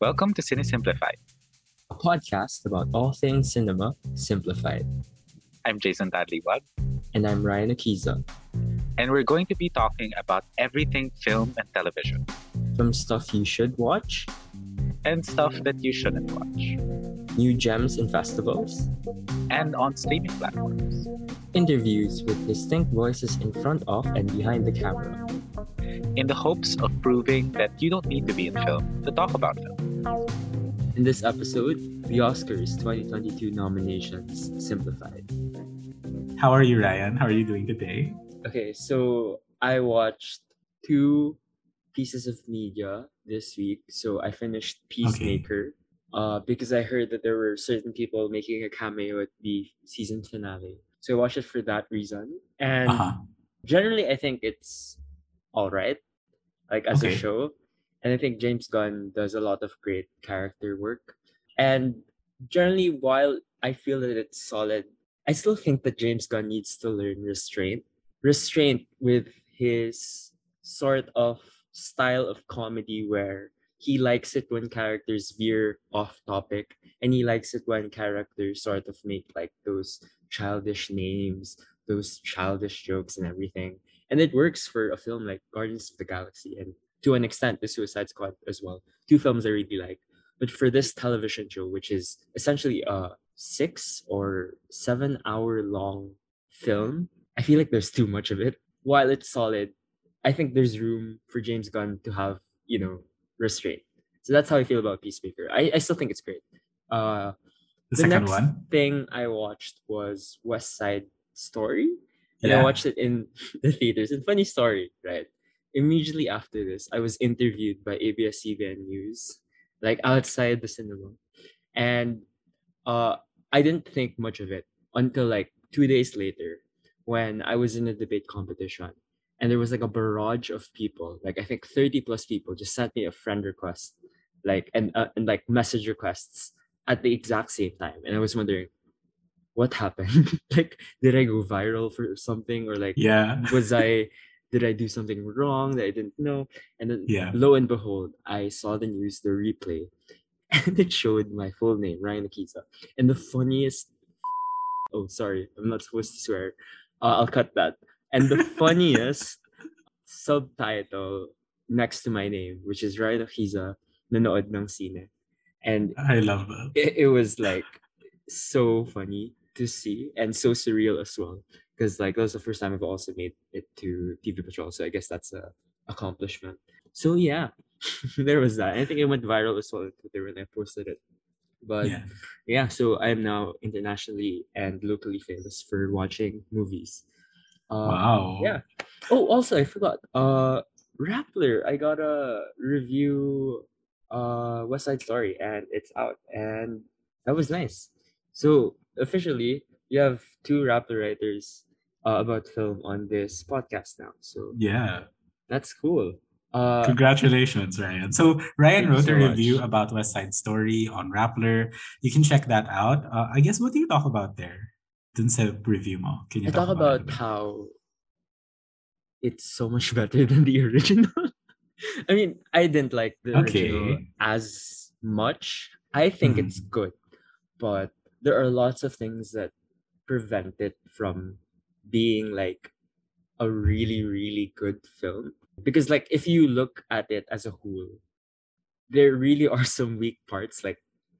Welcome to Cine Simplified, a podcast about all things cinema simplified. I'm Jason Dudley-Wad. And I'm Ryan Akiza. And we're going to be talking about everything film and television. From stuff you should watch. And stuff that you shouldn't watch. New gems in festivals. And on streaming platforms. Interviews with distinct voices in front of and behind the camera. In the hopes of proving that you don't need to be in film to talk about film. In this episode, the Oscars 2022 nominations simplified. How are you, Ryan? How are you doing today? Okay, so I watched two pieces of media this week. So I finished Peacemaker because I heard that there were certain people making a cameo at the season finale. So I watched it for that reason. And generally, I think it's all right, like as a show. And I think James Gunn does a lot of great character work. And generally, while I feel that it's solid, I still think that James Gunn needs to learn restraint. Restraint with his sort of style of comedy where he likes it when characters veer off topic, and he likes it when characters sort of make like those childish names, those childish jokes and everything. And it works for a film like Guardians of the Galaxy and to an extent The Suicide Squad as well. Two films I really like. But for this television show, which is essentially a 6 or 7 hour long film, I feel like there's too much of it. While it's solid, I think there's room for James Gunn to have, you know, restraint. So that's how I feel about Peacemaker. I still think it's great. The next thing I watched was West Side Story. And I watched it in the theaters. And funny story, right? Immediately after this, I was interviewed by ABS-CBN News, like outside the cinema. And I didn't think much of it until like 2 days later when I was in a debate competition. And there was like a barrage of people, like I think 30 plus people just sent me a friend request, like and like message requests at the exact same time. And I was wondering, what happened? Like, did I go viral for something? Or like, did I do something wrong that I didn't know? And then lo and behold, I saw the news, the replay, and it showed my full name, Ryan Akiza. And the funniest, oh, sorry, I'm not supposed to swear. I'll cut that. And the funniest subtitle next to my name, which is Ryan Oquiza, Nanood ng Sine. And I love that. It was like so funny to see and so surreal as well. Because like that was the first time I've also made it to TV Patrol. So I guess that's an accomplishment. So yeah, there was that. I think it went viral as well on Twitter when I posted it. But yeah, so I'm now internationally and locally famous for watching movies. Wow. Yeah. Oh, also, I forgot. Rappler, I got a review West Side Story and it's out. And that was nice. So, officially, you have two Rappler writers about film on this podcast now. So, yeah. That's cool. Congratulations, Ryan. So, Ryan wrote a review about West Side Story on Rappler. You can check that out. I guess, what do you talk about there? Didn't say review mo. Can you talk about how it's so much better than the original? I mean, I didn't like the original as much. I think it's good, but there are lots of things that prevent it from being like a really, really good film. Because like if you look at it as a whole, there really are some weak parts. Like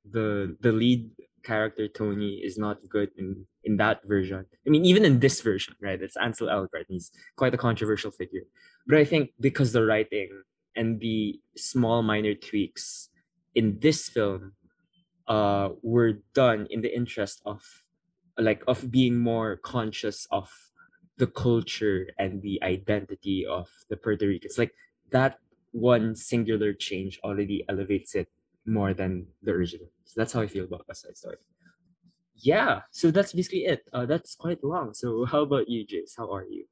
the lead character Tony is not good in that version. I mean, even in this version, right? It's Ansel Elgort. He's quite a controversial figure. But I think because the writing and the small minor tweaks in this film were done in the interest of like of being more conscious of the culture and the identity of the Puerto Ricans. Like that one singular change already elevates it more than the original. So that's how I feel about West Side Story. Yeah, so that's basically it. That's quite long. So how about you, Jace? How are you?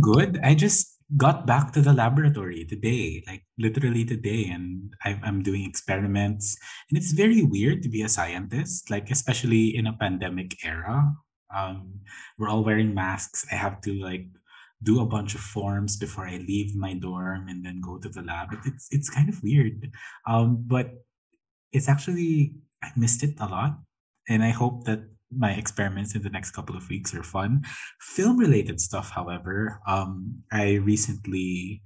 Good. I just got back to the laboratory today, like literally today, and I'm doing experiments. And it's very weird to be a scientist, like especially in a pandemic era. We're all wearing masks. I have to like do a bunch of forms before I leave my dorm and then go to the lab. It's kind of weird. But it's actually, I missed it a lot. And I hope that my experiments in the next couple of weeks are fun. Film-related stuff, however, I recently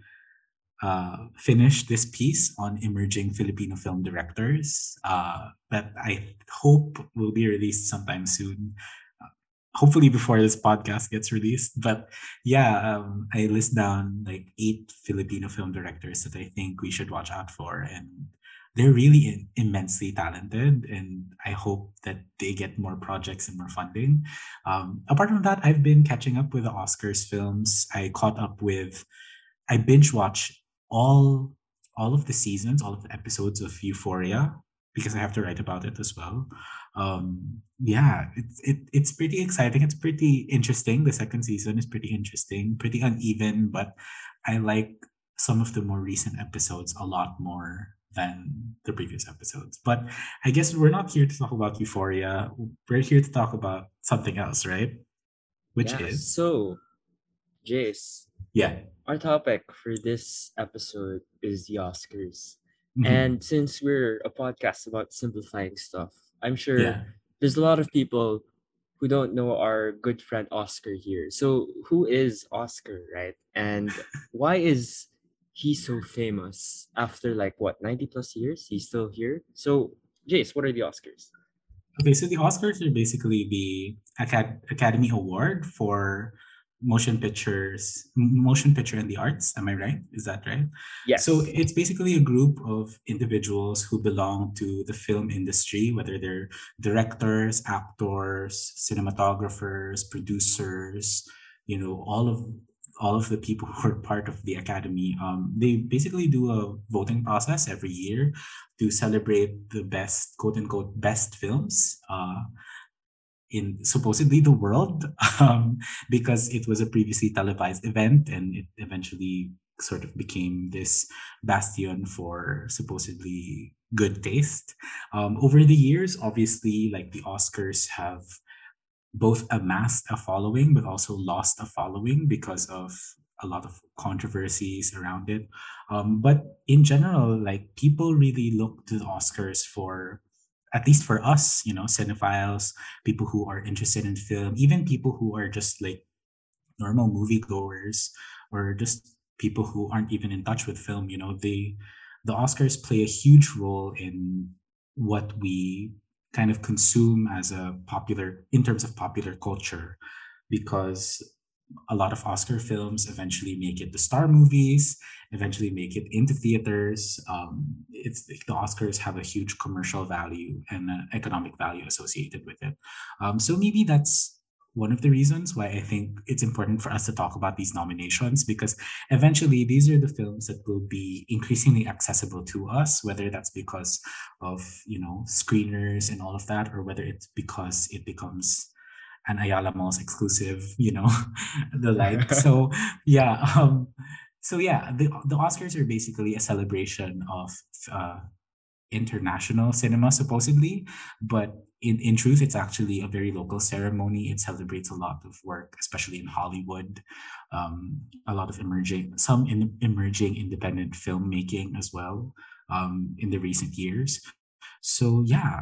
finished this piece on emerging Filipino film directors that I hope will be released sometime soon. Hopefully before this podcast gets released. But yeah, I list down like 8 Filipino film directors that I think we should watch out for. And they're really immensely talented, and I hope that they get more projects and more funding. Apart from that, I've been catching up with the Oscars films. I binge-watched all of the seasons, all of the episodes of Euphoria, because I have to write about it as well. Yeah, it's pretty exciting. It's pretty interesting. The second season is pretty interesting, pretty uneven, but I like some of the more recent episodes a lot more than the previous episodes. But I guess we're not here to talk about Euphoria. We're here to talk about something else, right? Which is... So, Jace, our topic for this episode is the Oscars. Mm-hmm. And since we're a podcast about simplifying stuff, I'm sure there's a lot of people who don't know our good friend Oscar here. So who is Oscar, right? And why is he's so famous after 90 plus years? He's still here. So Jace, what are the Oscars? Okay, so the Oscars are basically the Academy Award for motion picture and the arts. Am I right? Is that right? Yes. So it's basically a group of individuals who belong to the film industry, whether they're directors, actors, cinematographers, producers, you know, all of the people who are part of the Academy. They basically do a voting process every year to celebrate the best, quote unquote, best films in supposedly the world, because it was a previously televised event and it eventually sort of became this bastion for supposedly good taste. Over the years, obviously, the Oscars have both amassed a following but also lost a following because of a lot of controversies around it. But in general, people really look to the Oscars for, at least for us, you know, cinephiles, people who are interested in film, even people who are just normal moviegoers or just people who aren't even in touch with film. You know, the Oscars play a huge role in what we kind of consume as in terms of popular culture, because a lot of Oscar films eventually make it to star movies, eventually make it into theaters. It's the Oscars have a huge commercial value and economic value associated with it. So maybe that's one of the reasons why I think it's important for us to talk about these nominations, because eventually these are the films that will be increasingly accessible to us, whether that's because of, you know, screeners and all of that, or whether it's because it becomes an Ayala Malls exclusive, you know, the like. So yeah. The Oscars are basically a celebration of international cinema, supposedly, but in truth, it's actually a very local ceremony. It celebrates a lot of work, especially in Hollywood, a lot of emerging independent filmmaking as well in the recent years. So yeah,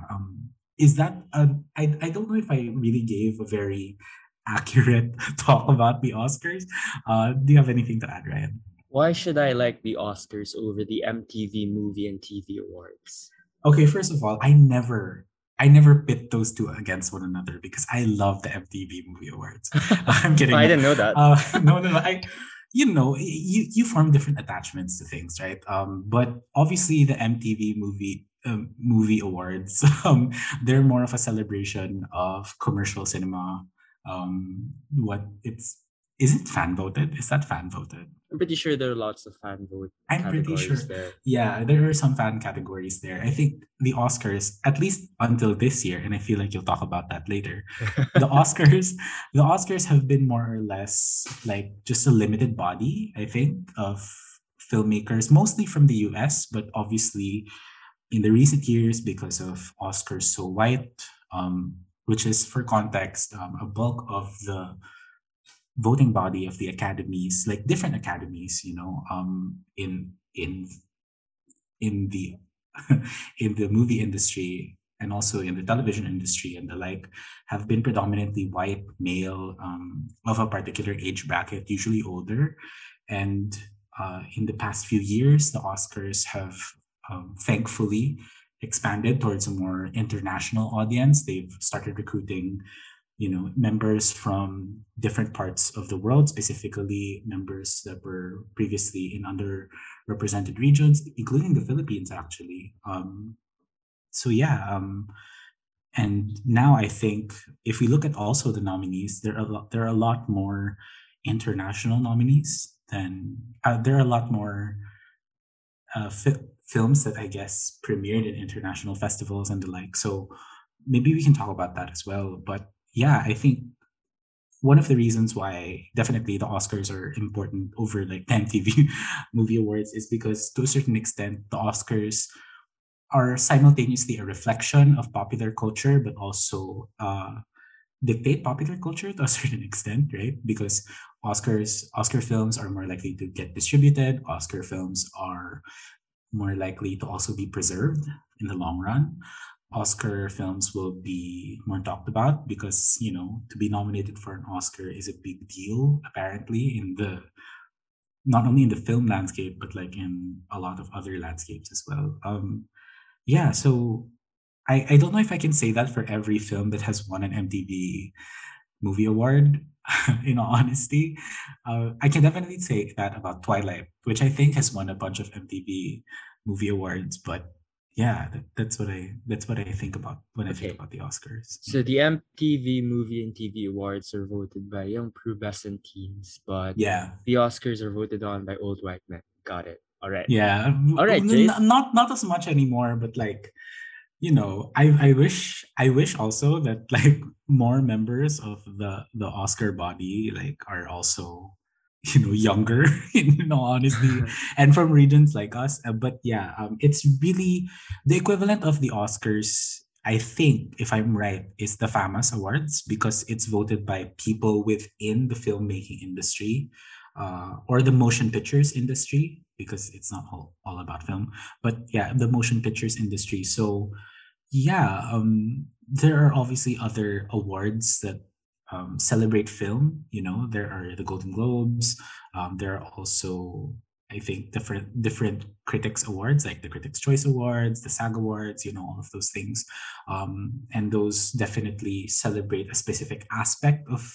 is that I don't know if I really gave a very accurate talk about the Oscars. Do you have anything to add, Ryan? Why should I like the Oscars over the MTV Movie and TV Awards? Okay, first of all, I never pit those two against one another because I love the MTV Movie Awards. I'm kidding. I didn't know that. No. You form different attachments to things, right? But obviously the MTV Movie Awards, they're more of a celebration of commercial cinema. Is it fan voted? Is that fan voted? I'm pretty sure there are lots of fan vote. I'm pretty sure. There. Yeah, there are some fan categories there. I think the Oscars, at least until this year, and I feel like you'll talk about that later. The Oscars have been more or less just a limited body, I think, of filmmakers, mostly from the US, but obviously in the recent years because of Oscars So White, which is, for context, a bulk of the voting body of the academies, different academies, you know, in the in the movie industry and also in the television industry and the like have been predominantly white, male, of a particular age bracket, usually older. And in the past few years, the Oscars have thankfully expanded towards a more international audience. They've started recruiting, you know, members from different parts of the world, specifically members that were previously in underrepresented regions, including the Philippines, actually. And now I think if we look at also the nominees, there are a lot more international nominees than there are a lot more films that I guess premiered in international festivals and the like. So maybe we can talk about that as well. But yeah, I think one of the reasons why definitely the Oscars are important over like the MTV Movie Awards is because to a certain extent, the Oscars are simultaneously a reflection of popular culture, but also dictate popular culture to a certain extent, right? Because Oscar films are more likely to get distributed. Oscar films are more likely to also be preserved in the long run. Oscar films will be more talked about because, you know, to be nominated for an Oscar is a big deal, apparently, in the not only in the film landscape, but like in a lot of other landscapes as well. So I don't know if I can say that for every film that has won an MTV Movie Award, in all honesty. I can definitely say that about Twilight, which I think has won a bunch of MTV Movie Awards, but yeah, that's what I think about when I think about the Oscars. So the MTV Movie and TV Awards are voted by young pubescent teens, but the Oscars are voted on by old white men. Got it. All right. Yeah. All right. Not as much anymore, but like, you know, I wish also that like more members of the Oscar body like are also, you know, younger, you know, honestly, and from regions like us. But yeah, it's really the equivalent of the Oscars, I think, if I'm right, is the FAMAS Awards, because it's voted by people within the filmmaking industry or the motion pictures industry, because it's not all about film. But yeah, the motion pictures industry. So yeah, there are obviously other awards that celebrate film. You know, there are the Golden Globes. There are also, I think, different critics awards, like the Critics' Choice Awards, the SAG Awards, you know, all of those things. And those definitely celebrate a specific aspect of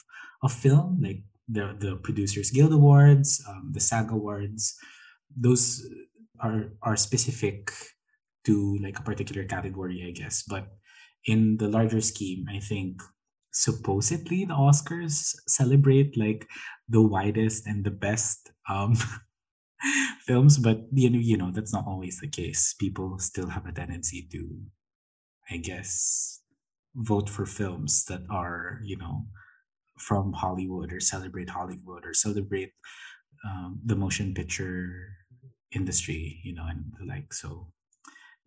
film, like the Producers Guild Awards, the SAG Awards. Those are specific to like a particular category, I guess. But in the larger scheme, I think supposedly the Oscars celebrate like the widest and the best films, but you know that's not always the case. People still have a tendency to, I guess, vote for films that are, you know, from Hollywood or celebrate Hollywood or celebrate the motion picture industry, you know, and the like. So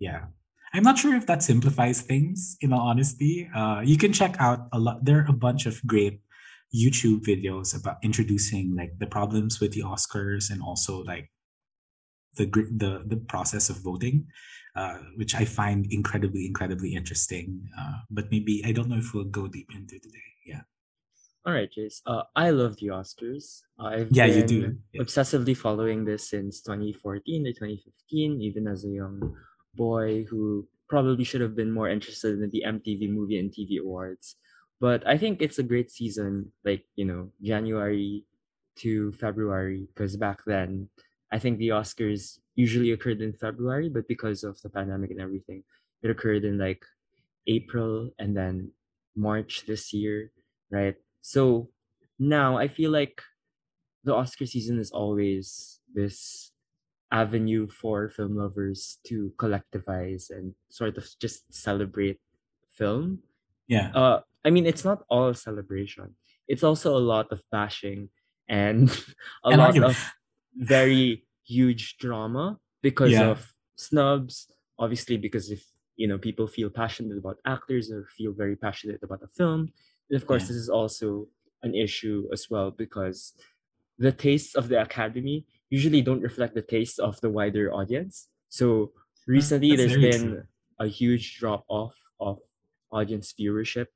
yeah, I'm not sure if that simplifies things, in all honesty. You can check out a lot. There are a bunch of great YouTube videos about introducing like the problems with the Oscars and also like the process of voting, which I find incredibly, incredibly interesting. But maybe, I don't know if we'll go deep into today. Yeah. All right, Jace. I love the Oscars. I've been obsessively following this since 2014 to 2015, even as a young boy who probably should have been more interested in the MTV Movie and TV Awards. But I think it's a great season, like, you know, January to February, because back then, I think the Oscars usually occurred in February, but because of the pandemic and everything, it occurred in like April and then March this year, right? So now I feel like the Oscar season is always this avenue for film lovers to collectivize and sort of just celebrate film. Yeah. I mean, it's not all celebration. It's also a lot of bashing and a lot of very huge drama because of snubs, obviously, because if, you know, people feel passionate about actors or feel very passionate about a film. And of course, this is also an issue as well because the tastes of the Academy usually don't reflect the tastes of the wider audience. So Recently, there's been a huge drop-off of audience viewership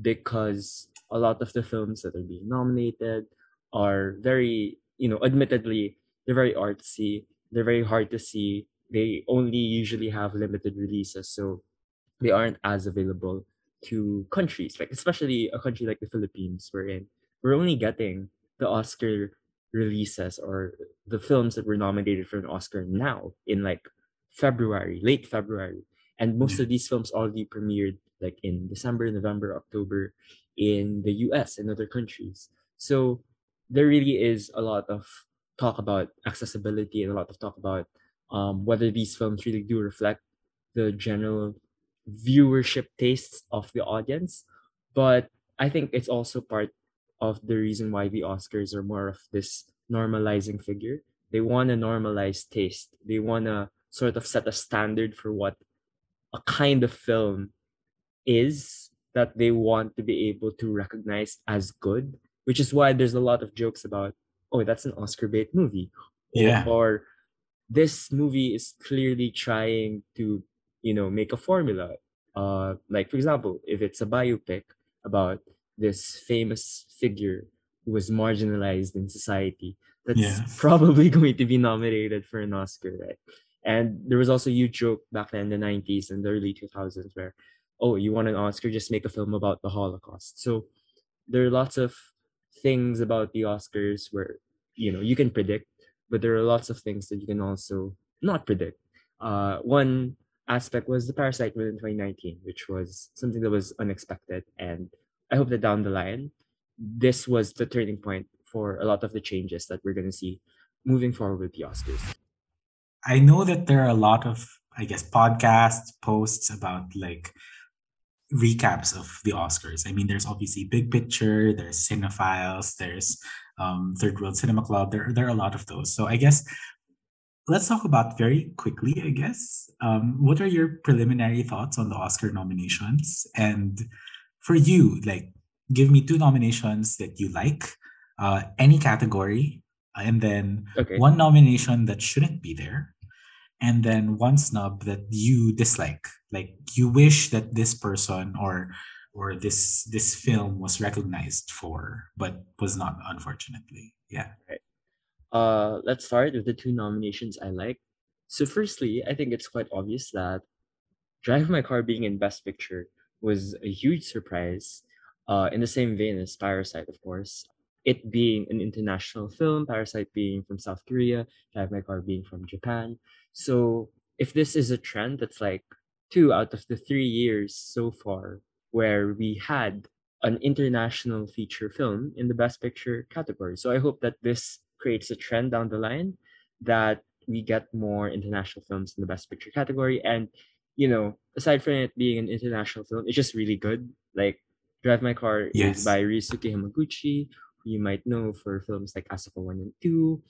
because a lot of the films that are being nominated are very, admittedly, they're very artsy. They're very hard to see. They only usually have limited releases, so they aren't as available to countries, like especially a country like the Philippines we're in. We're only getting the Oscar releases or the films that were nominated for an Oscar now in like February, late February. And most of these films already premiered like in December, November, October in the US and other countries. So there really is a lot of talk about accessibility and a lot of talk about whether these films really do reflect the general viewership tastes of the audience. But I think it's also part of the reason why the Oscars are more of this normalizing figure. They want to normalize taste. They want to sort of set a standard for what a kind of film is that they want to be able to recognize as good, which is why there's a lot of jokes about, oh, that's an Oscar-bait movie. Yeah. Or this movie is clearly trying to, make a formula. Like, for example, if it's a biopic about this famous figure who was marginalized in society, that's probably going to be nominated for an Oscar, right? And there was also a huge joke back then in the 90s and the early 2000s where, oh, you want an Oscar, just make a film about the Holocaust. So there are lots of things about the Oscars where, you can predict, but there are lots of things that you can also not predict. One aspect was the Parasite within 2019, which was something that was unexpected. And I hope that down the line, this was the turning point for a lot of the changes that we're going to see moving forward with the Oscars. I know that there are a lot of, podcasts, posts about like recaps of the Oscars. I mean, there's obviously Big Picture, there's Cinephiles, there's Third World Cinema Club. There are a lot of those. So I guess let's talk about very quickly, what are your preliminary thoughts on the Oscar nominations? And for you, give me two nominations that you like, any category, and then one nomination that shouldn't be there, and then one snub that you dislike. Like you wish that this person or this film was recognized for, but was not, unfortunately. Yeah. Right. Let's start with the two nominations I like. So firstly, I think it's quite obvious that Drive My Car being in Best Picture was a huge surprise, in the same vein as Parasite, of course. It being an international film, Parasite being from South Korea, Drive My Car being from Japan. So if this is a trend that's like 2 out of the 3 years so far where we had an international feature film in the Best Picture category. So I hope that this creates a trend down the line that we get more international films in the Best Picture category. And, aside from it being an international film, it's just really good. Like Drive My Car is by Ryusuke Hamaguchi, who you might know for films like Asako 1 and 2,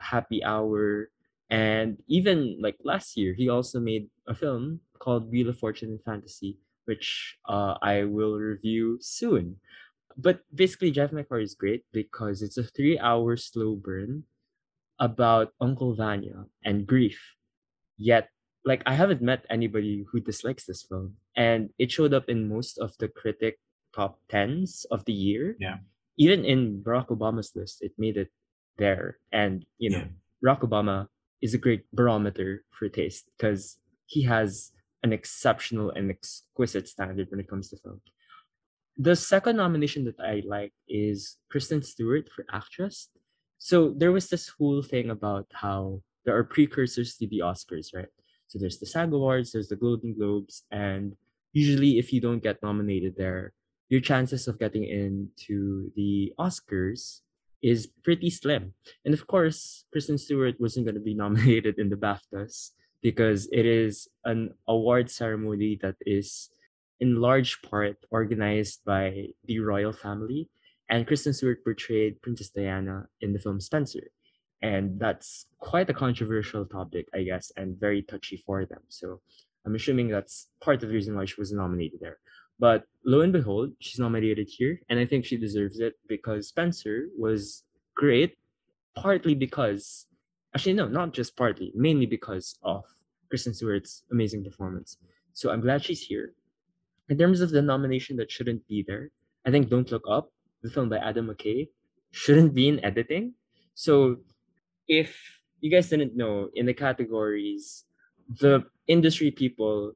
Happy Hour. And even like last year, he also made a film called Wheel of Fortune and Fantasy, which I will review soon. But basically, Drive My Car is great because it's a 3-hour slow burn about Uncle Vanya and grief. Yet, I haven't met anybody who dislikes this film. And it showed up in most of the critic top 10s of the year. Yeah. Even in Barack Obama's list, it made it there. And, Barack Obama is a great barometer for taste because he has an exceptional and exquisite standard when it comes to film. The second nomination that I like is Kristen Stewart for Actress. So there was this whole thing about how there are precursors to the Oscars, right? So there's the SAG Awards, there's the Golden Globes, and usually if you don't get nominated there, your chances of getting into the Oscars is pretty slim. And of course, Kristen Stewart wasn't going to be nominated in the BAFTAs because it is an award ceremony that is in large part organized by the royal family. And Kristen Stewart portrayed Princess Diana in the film Spencer. And that's quite a controversial topic, I guess, and very touchy for them. So I'm assuming that's part of the reason why she was nominated there. But lo and behold, she's nominated here. And I think she deserves it because Spencer was great, partly because, mainly because of Kristen Stewart's amazing performance. So I'm glad she's here. In terms of the nomination that shouldn't be there, I think Don't Look Up, the film by Adam McKay, shouldn't be in editing. So if you guys didn't know, in the categories, the industry people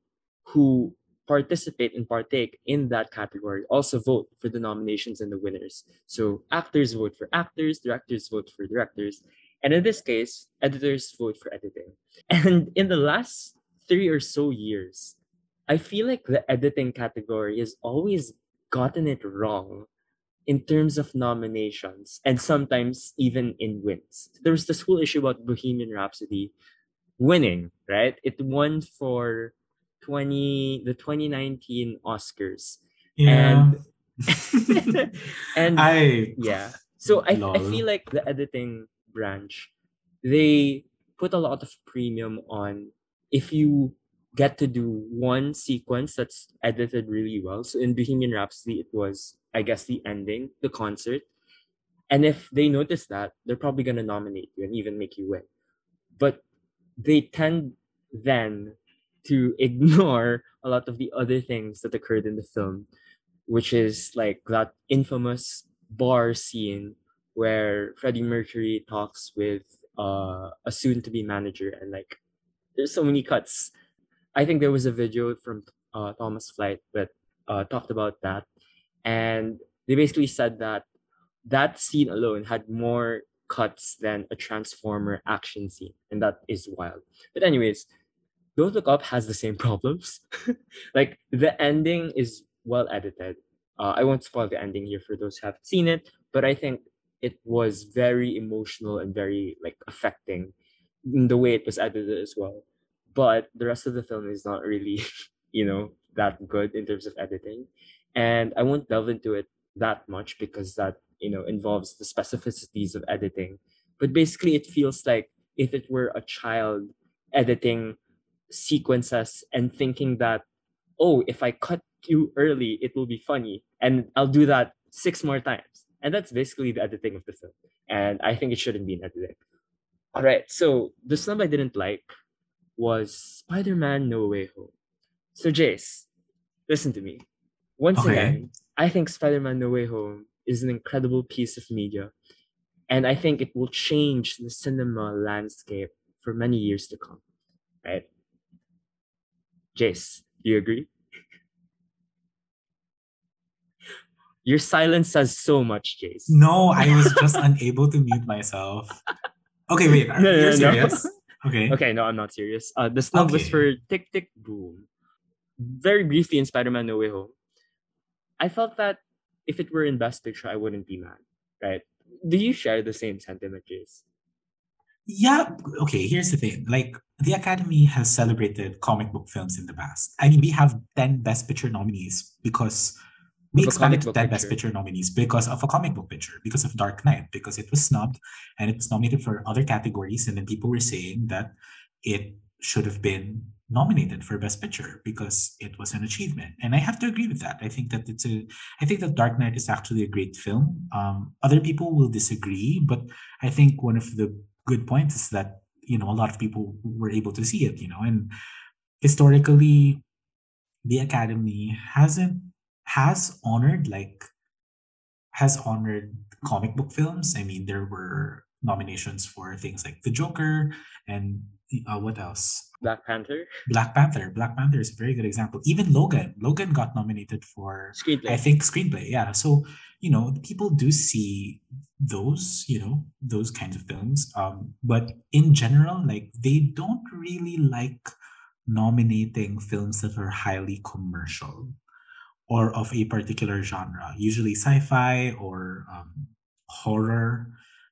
who participate and partake in that category also vote for the nominations and the winners. So actors vote for actors, directors vote for directors, and in this case, editors vote for editing. And in the last 3 or so years, I feel like the editing category has always gotten it wrong in terms of nominations and sometimes even in wins. There was this whole issue about Bohemian Rhapsody winning, right? It won for the 2019 Oscars. Yeah. And I feel like the editing branch, they put a lot of premium on if you get to do one sequence that's edited really well. So in Bohemian Rhapsody, it was, I guess, the ending, the concert. And if they notice that, they're probably going to nominate you and even make you win. But they tend then to ignore a lot of the other things that occurred in the film, which is like that infamous bar scene where Freddie Mercury talks with a soon-to-be manager, and like there's so many cuts. I think there was a video from Thomas Flight that talked about that. And they basically said that that scene alone had more cuts than a Transformer action scene. And that is wild. But anyways, Don't Look Up has the same problems. Like, the ending is well edited. I won't spoil the ending here for those who haven't seen it, but I think it was very emotional and very like affecting in the way it was edited as well. But the rest of the film is not really, you know, that good in terms of editing. And I won't delve into it that much because that, you know, involves the specificities of editing. But basically, it feels like if it were a child editing sequences and thinking that, oh, if I cut too early, it will be funny. And I'll do that 6 more times. And that's basically the editing of the film. And I think it shouldn't be an editing. All right. So the snub I didn't like was Spider-Man No Way Home. So Jace, listen to me. Once again, I think Spider-Man No Way Home is an incredible piece of media, and I think it will change the cinema landscape for many years to come, right? Jace, do you agree? Your silence says so much, Jace. No, I was just unable to mute myself. Okay, wait, are you serious? No. Okay, no, I'm not serious. The snub was for Tick, Tick, Boom. Very briefly in Spider-Man No Way Home, I felt that if it were in Best Picture, I wouldn't be mad, right? Do you share the same sentiment, Jace? Yeah, okay, here's the thing. Like, the Academy has celebrated comic book films in the past. I mean, we have 10 Best Picture nominees because we expanded to 10 Best Picture nominees because of a comic book picture, because of Dark Knight, because it was snubbed and it was nominated for other categories. And then people were saying that it should have been nominated for Best Picture because it was an achievement. And I have to agree with that. I think that Dark Knight is actually a great film. Other people will disagree, but I think one of the good points is that, you know, a lot of people were able to see it, you know, and historically the Academy has honored comic book films. I mean, there were nominations for things like The Joker and what else? Black Panther. Black Panther is a very good example. Even Logan. Logan got nominated for screenplay. I think screenplay. Yeah. So, you know, people do see those kinds of films. But in general, like, they don't really like nominating films that are highly commercial or of a particular genre, usually sci-fi or horror.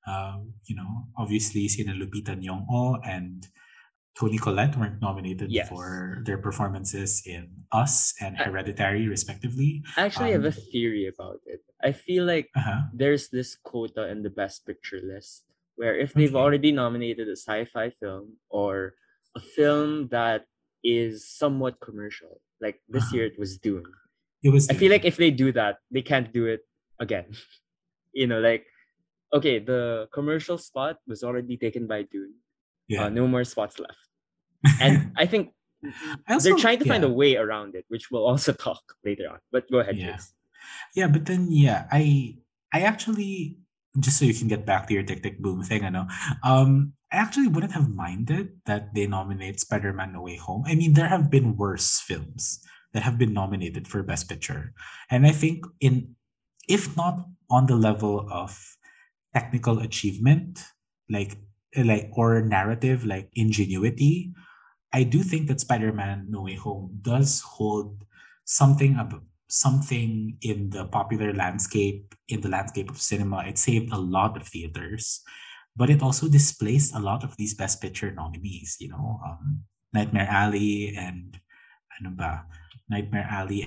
You know, obviously, Sina Lupita Nyong'o and Toni Collette weren't nominated for their performances in Us and Hereditary, respectively. I actually have a theory about it. I feel like there's this quota in the Best Picture list where if they've already nominated a sci-fi film or a film that is somewhat commercial, like this year it was Dune. I feel like if they do that, they can't do it again. You know, like, okay, the commercial spot was already taken by Dune. No more spots left. And I think they're trying to find a way around it, which we'll also talk later on. But go ahead, James. Yeah, but then, I actually, just so you can get back to your Tick, Tick, Boom thing, I know. I actually wouldn't have minded that they nominate Spider-Man No Way Home. I mean, there have been worse films that have been nominated for Best Picture. And I think if not on the level of technical achievement, like or narrative, like ingenuity, I do think that Spider-Man No Way Home does hold something in the popular landscape, in the landscape of cinema. It saved a lot of theaters, but it also displaced a lot of these Best Picture nominees, Nightmare Alley and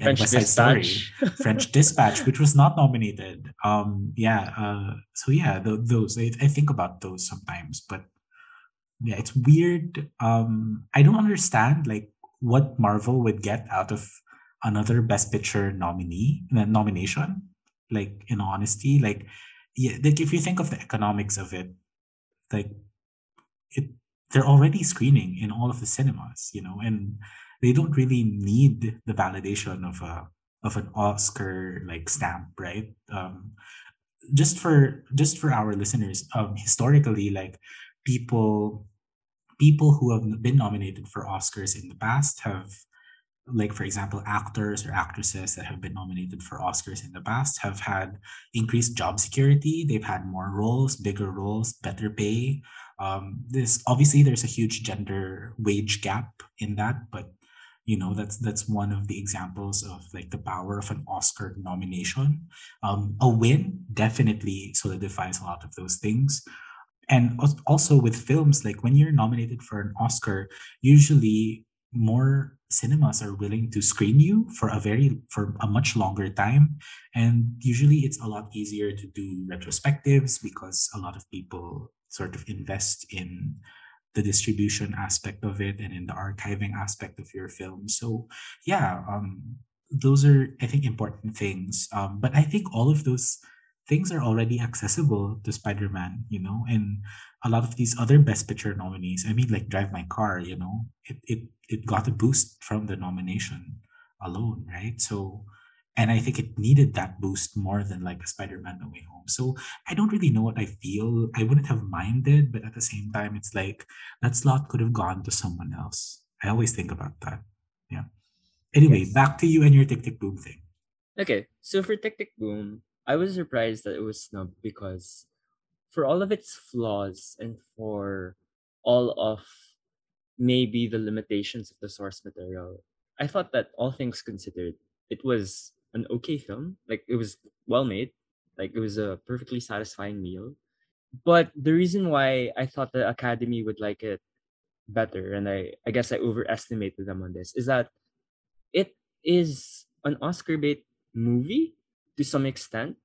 West Side Story, French Dispatch, which was not nominated. Those, I think about those sometimes, but yeah, it's weird. I don't understand like what Marvel would get out of another Best Picture nomination. Like, in honesty, if you think of the economics of it, they're already screening in all of the cinemas, and they don't really need the validation of an Oscar like stamp, right? Just for our listeners, historically, like people who have been nominated for Oscars in the past have, like, for example, actors or actresses that have been nominated for Oscars in the past have had increased job security. They've had more roles, bigger roles, better pay. There's a huge gender wage gap in that, but that's one of the examples of like the power of an Oscar nomination. A win definitely solidifies a lot of those things. And also with films, like when you're nominated for an Oscar, usually more cinemas are willing to screen you for a much longer time. And usually it's a lot easier to do retrospectives because a lot of people sort of invest in the distribution aspect of it and in the archiving aspect of your film. So yeah, those are, I think, important things. But I think all of those things are already accessible to Spider-Man, and a lot of these other Best Picture nominees. I mean, like Drive My Car, it got a boost from the nomination alone, right? So, and I think it needed that boost more than like a Spider-Man No Way Home. So I don't really know what I feel. I wouldn't have minded, but at the same time, it's like that slot could have gone to someone else. I always think about that. Yeah. Anyway, Back to you and your Tick, Tick, Boom thing. Okay. So for Tick, Tick, Boom, I was surprised that it was snubbed because for all of its flaws and for all of maybe the limitations of the source material, I thought that all things considered, it was an okay film. Like, it was well made. Like, it was a perfectly satisfying meal. But the reason why I thought the Academy would like it better, and I guess I overestimated them on this, is that it is an Oscar bait movie to some extent,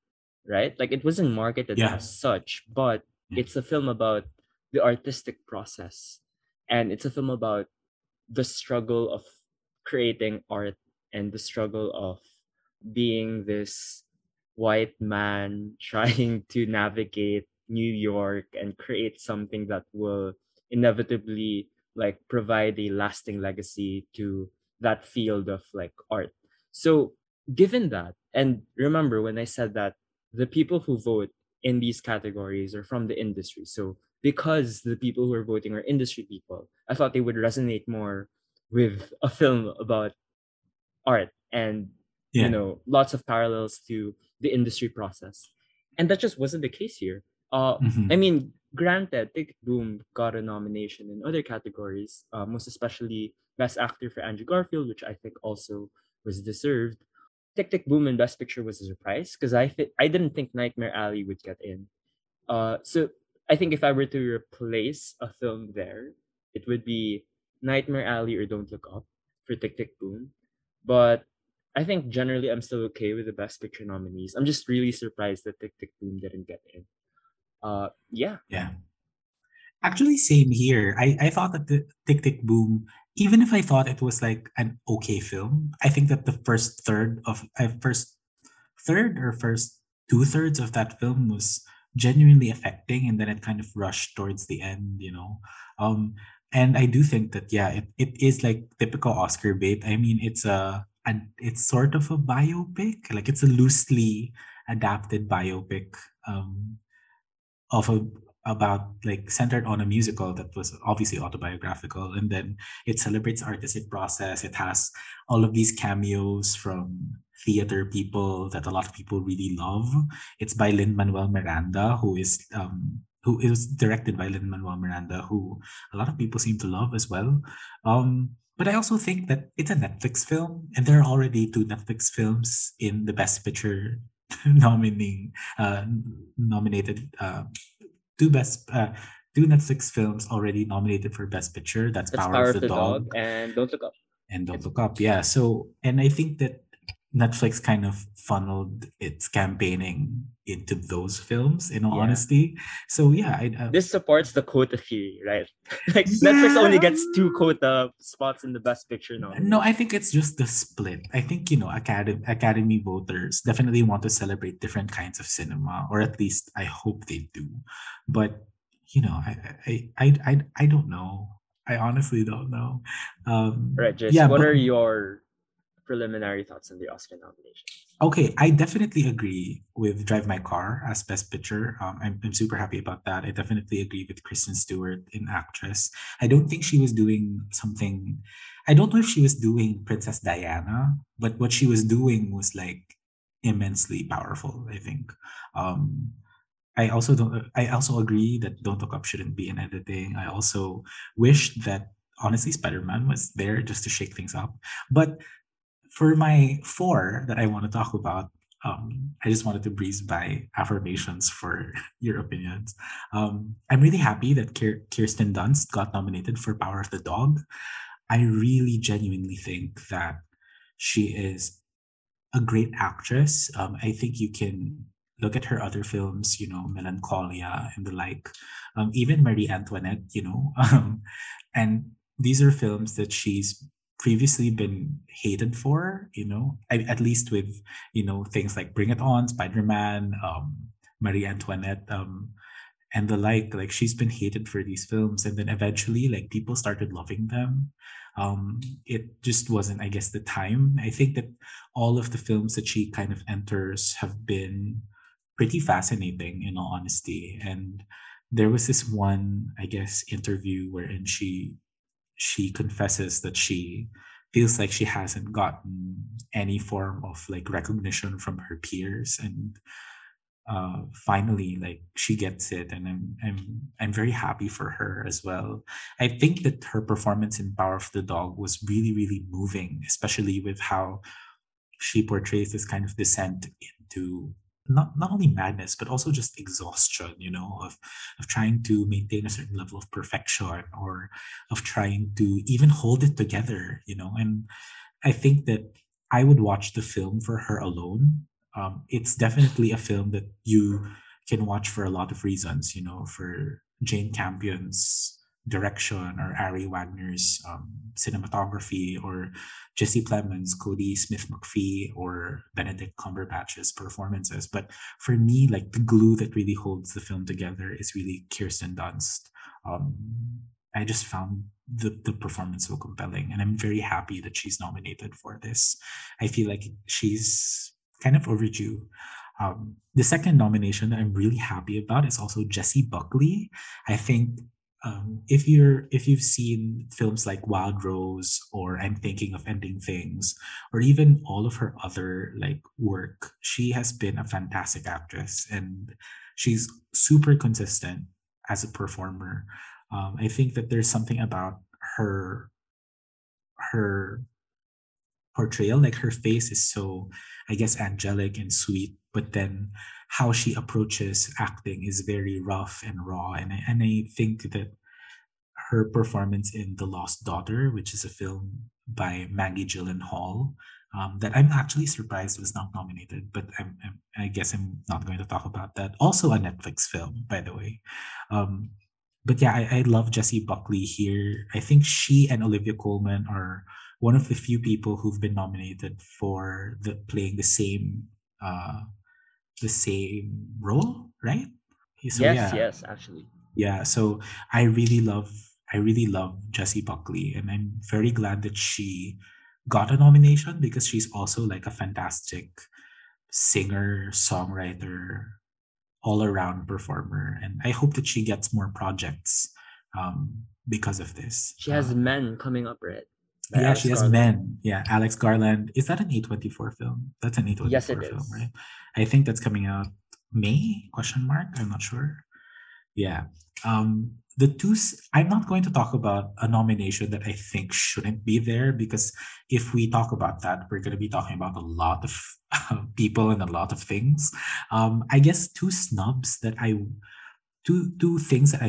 right? Like, it wasn't marketed as such, but it's a film about the artistic process. And it's a film about the struggle of creating art and the struggle of being this white man trying to navigate New York and create something that will inevitably like provide a lasting legacy to that field of like art. So given that, and remember when I said that the people who vote in these categories are from the industry. So because the people who are voting are industry people, I thought they would resonate more with a film about art and lots of parallels to the industry process. And that just wasn't the case here. I mean, granted, Tick, Boom got a nomination in other categories, most especially Best Actor for Andrew Garfield, which I think also was deserved. Tick, Tick, Boom in Best Picture was a surprise because I didn't think Nightmare Alley would get in. So I think if I were to replace a film there, it would be Nightmare Alley or Don't Look Up for Tick, Tick, Boom. But I think generally I'm still okay with the Best Picture nominees. I'm just really surprised that Tick, Tick, Boom didn't get in. Yeah. Actually, same here. I thought that the Tick, Tick, Boom, even if I thought it was like an okay film, I think that the first two-thirds of that film was genuinely affecting, and then it kind of rushed towards the end. And I do think that, yeah, it is like typical Oscar bait. I mean, it's sort of a biopic. Like, it's a loosely adapted biopic centered on a musical that was obviously autobiographical. And then it celebrates artistic process. It has all of these cameos from theater people that a lot of people really love. It's by Lin-Manuel Miranda, who is directed by Lin-Manuel Miranda, who a lot of people seem to love as well. But I also think that it's a Netflix film, and there are already 2 Netflix films in the Best Picture nominated. 2 Netflix films already nominated for Best Picture. That's Power of the Dog and Don't Look Up. Yeah. So, and I think that Netflix kind of funneled its campaigning into those films, in all honesty. So yeah, this supports the quota theory, right? Like, yeah. Netflix only gets 2 quota spots in the Best Picture now. No, I think it's just the split. I think, you know, Academy voters definitely want to celebrate different kinds of cinema, or at least I hope they do. But you know, I don't know. I honestly don't know. Right, Jace, yeah, what are your preliminary thoughts on the Oscar nominations? Okay, I definitely agree with Drive My Car as Best Picture. I'm super happy about that. I definitely agree with Kristen Stewart in Actress. I don't think she was doing something... I don't know if she was doing Princess Diana, but what she was doing was like immensely powerful, I think. I also agree that Don't Look Up shouldn't be in editing. I also wish that, honestly, Spider-Man was there just to shake things up. But for my 4 that I want to talk about, I just wanted to breeze by affirmations for your opinions. I'm really happy that Kirsten Dunst got nominated for Power of the Dog. I really genuinely think that she is a great actress. I think you can look at her other films, you know, Melancholia and the like, even Marie Antoinette, you know. And these are films that she's previously been hated for, you know, at least with, you know, things like Bring It On, Spider-Man, Marie Antoinette, and the like. Like, she's been hated for these films, and then eventually, like, people started loving them. It just wasn't, I guess, the time. I think that all of the films that she kind of enters have been pretty fascinating, in all honesty. And there was this one, I guess, interview wherein she confesses that she feels like she hasn't gotten any form of like recognition from her peers, and finally, like, she gets it, and I'm very happy for her as well. I think that her performance in Power of the Dog was really, really moving, especially with how she portrays this kind of descent into not only madness, but also just exhaustion, you know, of trying to maintain a certain level of perfection, or of trying to even hold it together, you know. And I think that I would watch the film for her alone. It's definitely a film that you can watch for a lot of reasons, you know, for Jane Campion's direction, or Ari Wagner's cinematography, or Jesse Plemons, Cody Smith-McPhee, or Benedict Cumberbatch's performances. But for me, like, the glue that really holds the film together is really Kirsten Dunst. I just found the performance so compelling, and I'm very happy that she's nominated for this. I feel like she's kind of overdue. The second nomination that I'm really happy about is also Jessie Buckley. I think if you've seen films like Wild Rose, or I'm Thinking of Ending Things, or even all of her other like work, she has been a fantastic actress, and she's super consistent as a performer. I think that there's something about her portrayal, like, her face is so, I guess, angelic and sweet, but then how she approaches acting is very rough and raw. And I think that her performance in The Lost Daughter, which is a film by Maggie Gyllenhaal, that I'm actually surprised was not nominated, but I guess I'm not going to talk about that. Also a Netflix film, by the way. But yeah, I love Jessie Buckley here. I think she and Olivia Colman are one of the few people who've been nominated for playing the same role, right? So, yes, actually. Yeah, so I really love I really love Jessie Buckley, and I'm very glad that she got a nomination, because she's also like a fantastic singer, songwriter, all-around performer, and I hope that she gets more projects because of this. She has Men coming up, right? By Alex she has Garland. Men. Yeah, Alex Garland. Is that an A24 film? That's an A24 yes, it film, is. Right? I think that's coming out May? I'm not sure. Yeah. I'm not going to talk about a nomination that I think shouldn't be there, because if we talk about that, we're going to be talking about a lot of people and a lot of things. I guess two things that I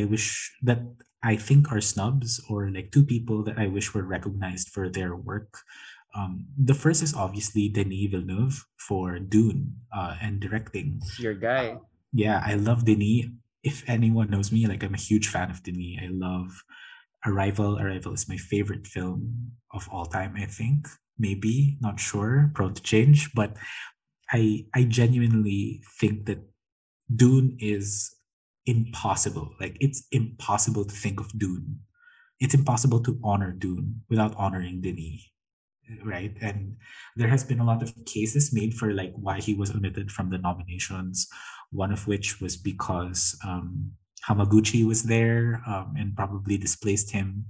wish that I think are snubs, or like two people that I wish were recognized for their work. The first is obviously Denis Villeneuve for Dune and directing. It's your guy. Yeah, I love Denis. If anyone knows me, like, I'm a huge fan of Denis. I love Arrival. Arrival is my favorite film of all time, I think. Maybe, not sure, prone to change. But I genuinely think that Dune is impossible. Like, it's impossible to think of Dune. It's impossible to honor Dune without honoring Denis, right? And there has been a lot of cases made for like why he was omitted from the nominations, one of which was because Hamaguchi was there and probably displaced him.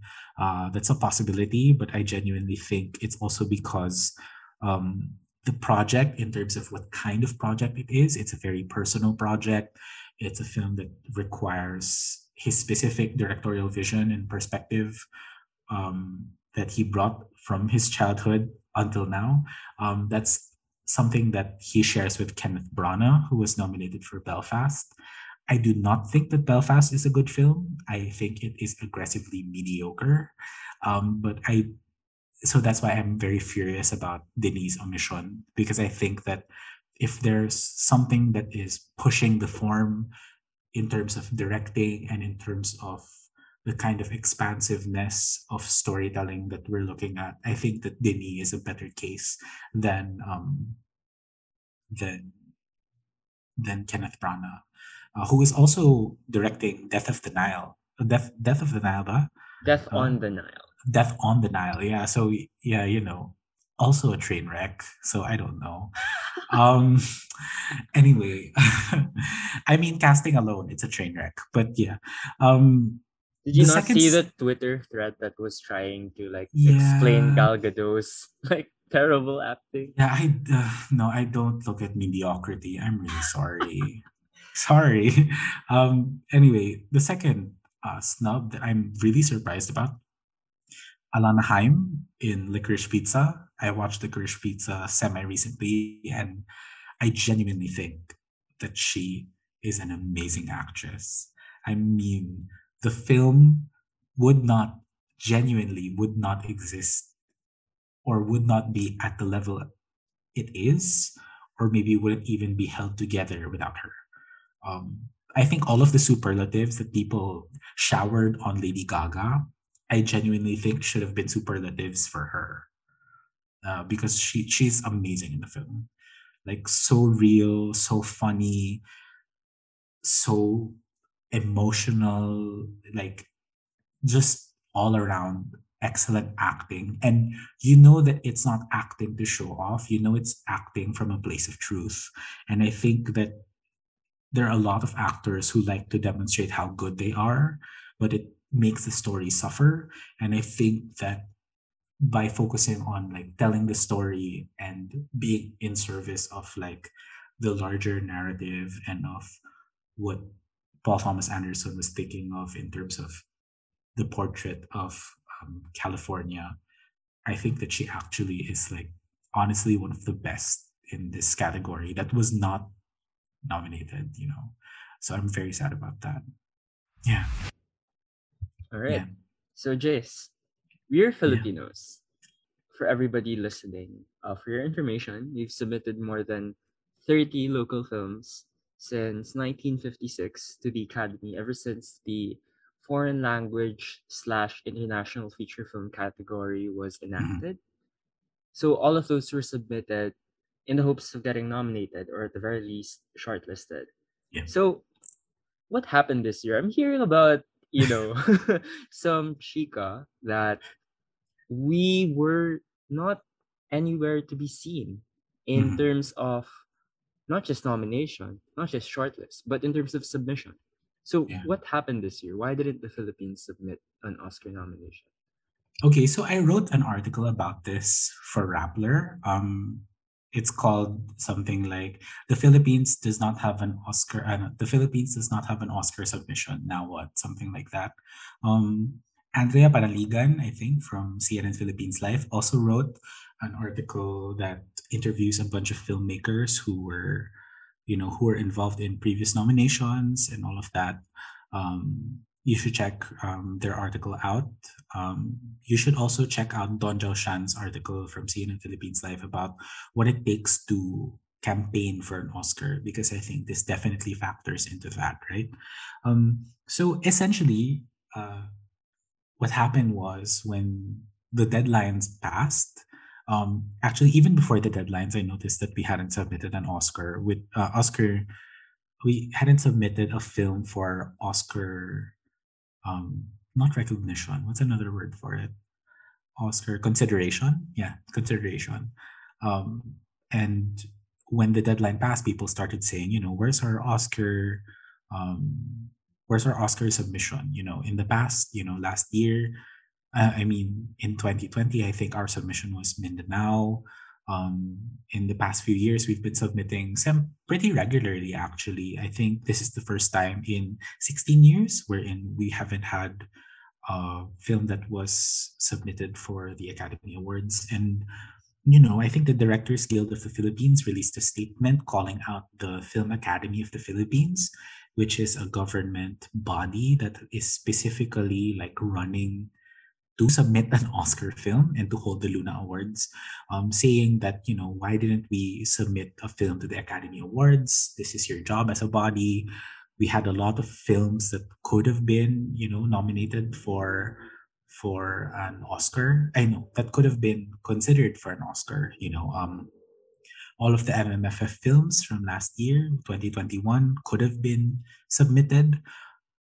That's a possibility, but I genuinely think it's also because the project, in terms of what kind of project it is, it's a very personal project. It's a film that requires his specific directorial vision and perspective that he brought from his childhood until now. That's something that he shares with Kenneth Branagh, who was nominated for Belfast. I do not think that Belfast is a good film. I think it is aggressively mediocre. So that's why I'm very furious about Denis' omission, because I think that if there's something that is pushing the form in terms of directing and in terms of the kind of expansiveness of storytelling that we're looking at, I think that Denis is a better case than Kenneth Branagh, who is also directing Death of the Nile. Death of the Nile, huh? Death on the Nile. Death on the Nile, yeah. So, yeah, you know, also a train wreck. So I don't know. Anyway, I mean, casting alone, it's a train wreck. But yeah. Did you not see the Twitter thread that was trying to explain Gal Gadot's terrible acting? Yeah, I don't look at mediocrity. I'm really sorry. Anyway, the second snub that I'm really surprised about, Alana Haim in Licorice Pizza. I watched Licorice Pizza semi-recently, and I genuinely think that she is an amazing actress. I mean, the film would not exist, or would not be at the level it is, or maybe wouldn't even be held together without her. I think all of the superlatives that people showered on Lady Gaga, I genuinely think should have been superlatives for her, because she's amazing in the film. Like, so real, so funny, so emotional, like, just all around excellent acting. And you know that it's not acting to show off, you know, it's acting from a place of truth. And I think that there are a lot of actors who like to demonstrate how good they are, but it makes the story suffer. And I think that by focusing on telling the story and being in service of the larger narrative and of what Paul Thomas Anderson was thinking of in terms of the portrait of California, I think that she actually is honestly one of the best in this category that was not nominated, you know. So I'm very sad about that. Yeah. All right. Yeah. So Jace, we're Filipinos. Yeah. For everybody listening, for your information, we've submitted more than 30 local films since 1956 to the Academy, ever since the foreign language / international feature film category was enacted. Mm-hmm. So all of those were submitted in the hopes of getting nominated, or at the very least shortlisted. Yeah. So what happened this year? I'm hearing about you know, some chica that we were not anywhere to be seen in terms of not just nomination, not just shortlist, but in terms of submission. So what happened this year? Why didn't the Philippines submit an Oscar nomination? Okay, so I wrote an article about this for Rappler. It's called something like The Philippines does not have an Oscar submission. Now what? Something like that. Andrea Paraligan, I think, from CNN Philippines Life, also wrote an article that interviews a bunch of filmmakers who were involved in previous nominations and all of that. You should check their article out. You should also check out Don Zhao Shan's article from CNN Philippines Live about what it takes to campaign for an Oscar, because I think this definitely factors into that, right? So essentially, what happened was when the deadlines passed, actually, even before the deadlines, I noticed that we hadn't submitted an Oscar. We hadn't submitted a film for Oscar, not recognition. What's another word for it? Oscar consideration. Yeah, consideration. And when the deadline passed, people started saying, where's our Oscar? Where's our Oscar submission? In the past, last year, in 2020, I think our submission was Mindanao. In the past few years, we've been submitting some pretty regularly, actually. I think this is the first time in 16 years wherein we haven't had a film that was submitted for the Academy Awards. And, I think the Directors Guild of the Philippines released a statement calling out the Film Academy of the Philippines, which is a government body that is specifically like running to submit an Oscar film and to hold the Luna Awards, saying that, why didn't we submit a film to the Academy Awards? This is your job as a body. We had a lot of films that could have been, nominated for an Oscar. I know that could have been considered for an Oscar, all of the MMFF films from last year, 2021, could have been submitted.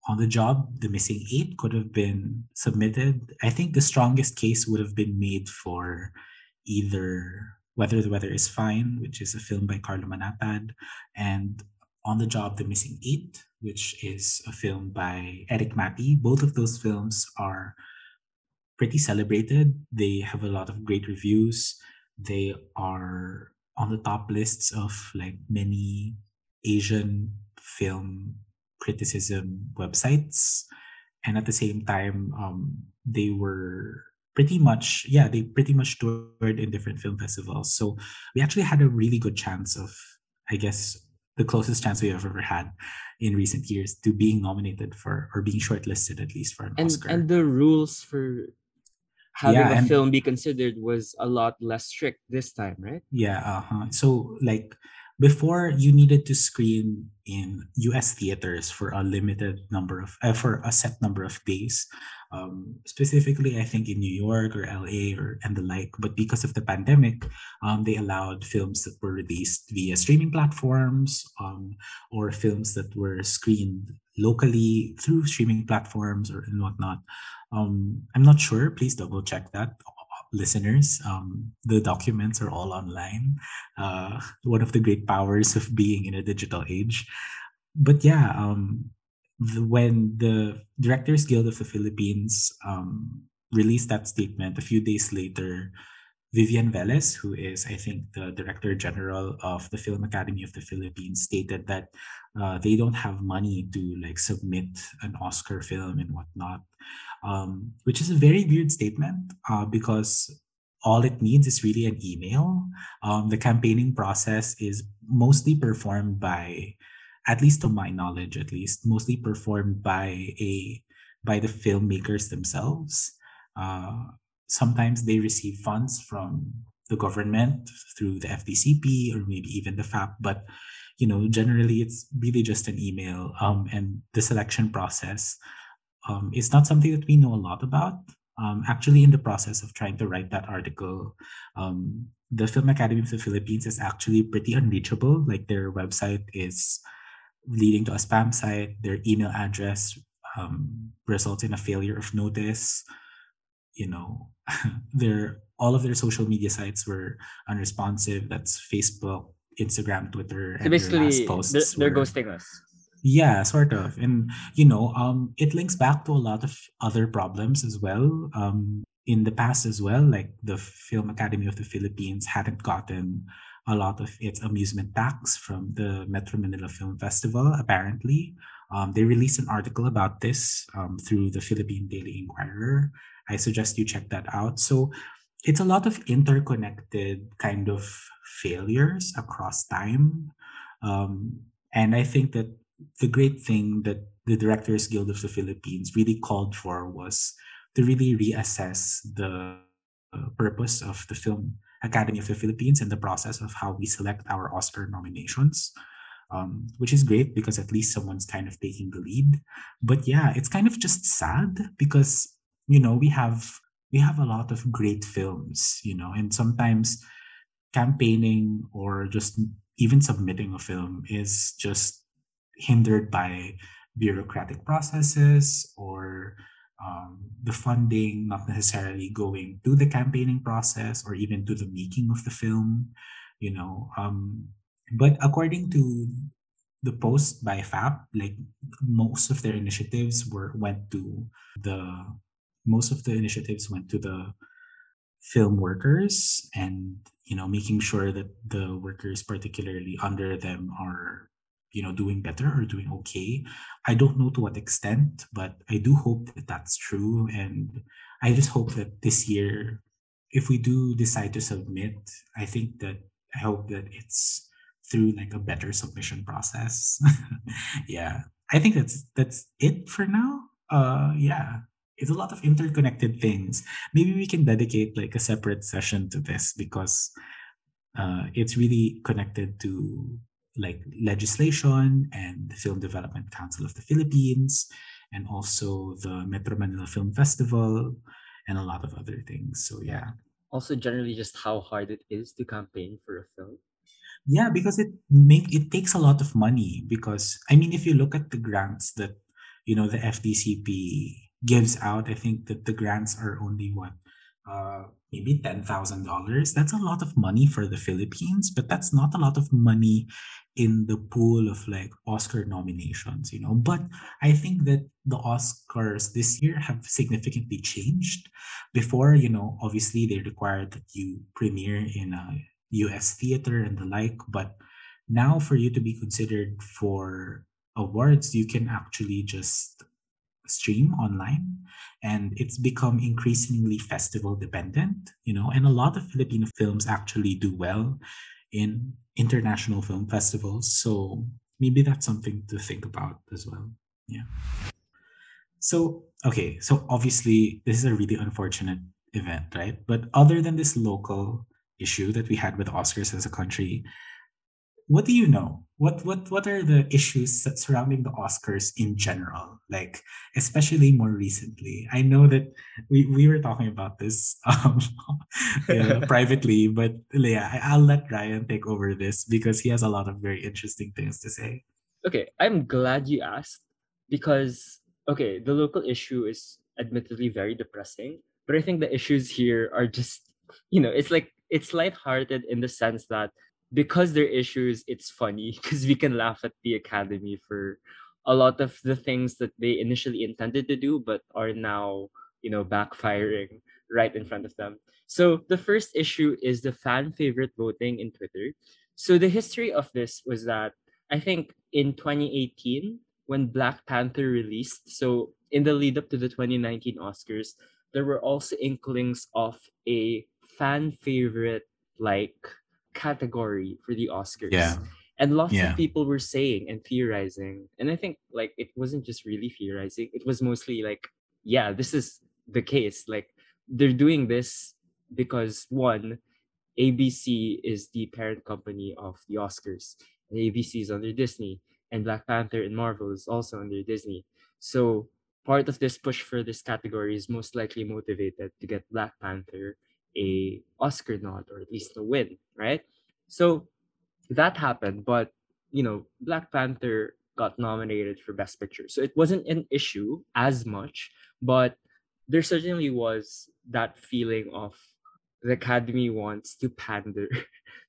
On the Job, the missing 8 could have been submitted. I think the strongest case would have been made for either Whether the Weather is Fine, which is a film by Carlo Manatad, and On the Job, the missing 8, which is a film by Eric Mati. Both of those films are pretty celebrated. They have a lot of great reviews. They are on the top lists of like many Asian film criticism websites, and at the same time, they were pretty much toured in different film festivals. So we actually had a really good chance of, I guess, the closest chance we have ever had in recent years to being nominated for, or being shortlisted at least for, an Oscar. And the rules for having a film be considered was a lot less strict this time, right? Yeah. So like, before, you needed to screen in US theaters for a limited number of, for a set number of days, specifically, I think in New York or LA and the like. But because of the pandemic, they allowed films that were released via streaming platforms, or films that were screened locally through streaming platforms and whatnot. I'm not sure. Please double check that, listeners. The documents are all online. One of the great powers of being in a digital age. But yeah, when the Directors Guild of the Philippines released that statement, a few days later, Vivian Velez, who is, I think, the Director General of the Film Academy of the Philippines, stated that they don't have money to like submit an Oscar film and whatnot, which is a very weird statement because all it needs is really an email. The campaigning process is mostly performed by, at least to my knowledge, by the filmmakers themselves. Sometimes they receive funds from the government through the FDCP or maybe even the FAP, but generally it's really just an email. And the selection process is not something that we know a lot about. Actually, in the process of trying to write that article, the Film Academy of the Philippines is actually pretty unreachable. Like, their website is leading to a spam site. Their email address result in a failure of notice. You know, all of their social media sites were unresponsive. That's Facebook, Instagram, Twitter, and so basically, their last posts they're ghosting us. Yeah, sort of. And, you know, it links back to a lot of other problems as well. In the past as well, like the Film Academy of the Philippines hadn't gotten a lot of its amusement tax from the Metro Manila Film Festival, apparently. They released an article about this through the Philippine Daily Inquirer. I suggest you check that out. So it's a lot of interconnected kind of failures across time. And I think that the great thing that the Directors Guild of the Philippines really called for was to really reassess the purpose of the Film Academy of the Philippines and the process of how we select our Oscar nominations, which is great because at least someone's kind of taking the lead. But yeah, it's kind of just sad because, you know, we have a lot of great films, you know, and sometimes campaigning or just even submitting a film is just hindered by bureaucratic processes or the funding not necessarily going to the campaigning process or even to the making of the film, you know. But according to the post by FAP, like most of the initiatives went to the film workers and, you know, making sure that the workers particularly under them are, you know, doing better or doing okay. I don't know to what extent, but I do hope that that's true. And I just hope that this year, if we do decide to submit, I hope that it's through like a better submission process. Yeah, I think that's it for now. Yeah, it's a lot of interconnected things. Maybe we can dedicate like a separate session to this because it's really connected to like legislation and the Film Development Council of the Philippines and also the Metro Manila Film Festival and a lot of other things. So yeah. Also generally just how hard it is to campaign for a film. Yeah, because it takes a lot of money because, I mean, if you look at the grants that, you know, the FDCP gives out, I think that the grants are only maybe $10,000. That's a lot of money for the Philippines, but that's not a lot of money in the pool of like Oscar nominations, you know. But I think that the Oscars this year have significantly changed. Before, you know, obviously they required that you premiere in a US theater and the like, but now for you to be considered for awards, you can actually just stream online, and it's become increasingly festival dependent, you know, and a lot of Filipino films actually do well in international film festivals. So maybe that's something to think about as well. Yeah. So obviously this is a really unfortunate event, right? But other than this local issue that we had with Oscars as a country, what do you know? What are the issues that surrounding the Oscars in general? Like, especially more recently. I know that we were talking about this privately, but yeah, I'll let Ryan take over this because he has a lot of very interesting things to say. Okay, I'm glad you asked because, okay, the local issue is admittedly very depressing, but I think the issues here are just, you know, it's like, it's lighthearted in the sense that because there are issues, it's funny because we can laugh at the Academy for a lot of the things that they initially intended to do, but are now, you know, backfiring right in front of them. So the first issue is the fan favorite voting in Twitter. So the history of this was that I think in 2018, when Black Panther released, so in the lead up to the 2019 Oscars, there were also inklings of a fan favorite like category for the Oscars. Yeah. And lots of people were saying and theorizing. And I think like it wasn't just really theorizing. It was mostly like, yeah, this is the case. Like they're doing this because one, ABC is the parent company of the Oscars. And ABC is under Disney. And Black Panther and Marvel is also under Disney. So part of this push for this category is most likely motivated to get Black Panther a Oscar nod or at least a win, right? So that happened, but you know, Black Panther got nominated for Best Picture. So it wasn't an issue as much, but there certainly was that feeling of the Academy wants to pander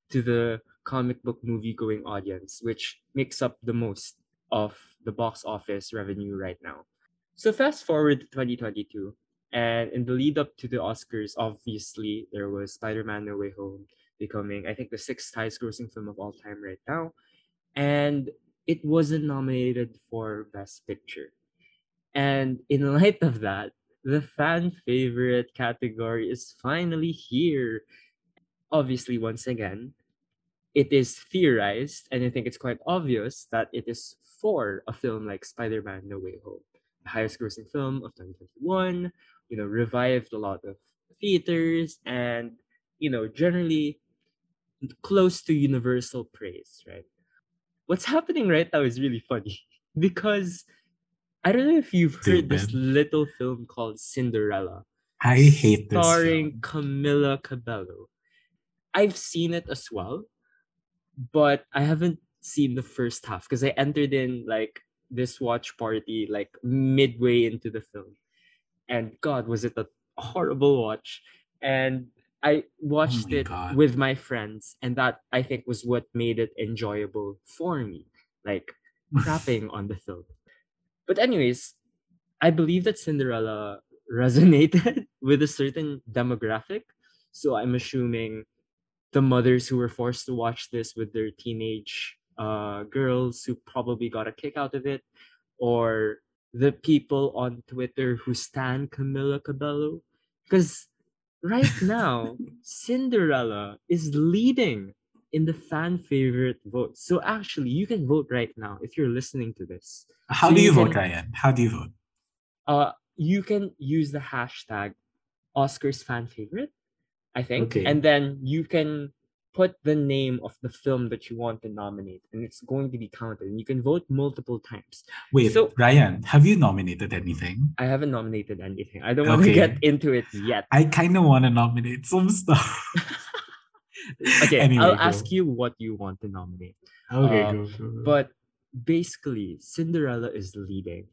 to the comic book movie-going audience, which makes up the most of the box office revenue right now. So fast forward to 2022, and in the lead-up to the Oscars, obviously, there was Spider-Man No Way Home becoming, I think, the 6th highest-grossing film of all time right now, and it wasn't nominated for Best Picture. And in light of that, the fan-favorite category is finally here. Obviously, once again, it is theorized, and I think it's quite obvious that it is for a film like Spider-Man No Way Home, the highest-grossing film of 2021, revived a lot of theaters, and, generally close to universal praise, right? What's happening right now is really funny because I don't know if you've heard this little film called Cinderella. I hate this. Starring Camila Cabello. I've seen it as well, but I haven't seen the first half because I entered in this watch party midway into the film. And God, was it a horrible watch. And I watched it with my friends, and that, I think, was what made it enjoyable for me, crapping on the film. But anyways, I believe that Cinderella resonated with a certain demographic. So I'm assuming the mothers who were forced to watch this with their teenage girls who probably got a kick out of it, or the people on Twitter who stan Camila Cabello. Because right now, Cinderella is leading in the fan favorite vote. So actually, you can vote right now if you're listening to this. How do you vote, Ryan? How do you vote? You can use the hashtag #OscarsFanFavorite, I think. Okay. And then you can put the name of the film that you want to nominate, and it's going to be counted. And you can vote multiple times. Wait, so, Ryan, have you nominated anything? I haven't nominated anything. I don't want to get into it yet. I kind of want to nominate some stuff. Okay, anyway, I'll ask you what you want to nominate. Okay, go. But basically, Cinderella is leading.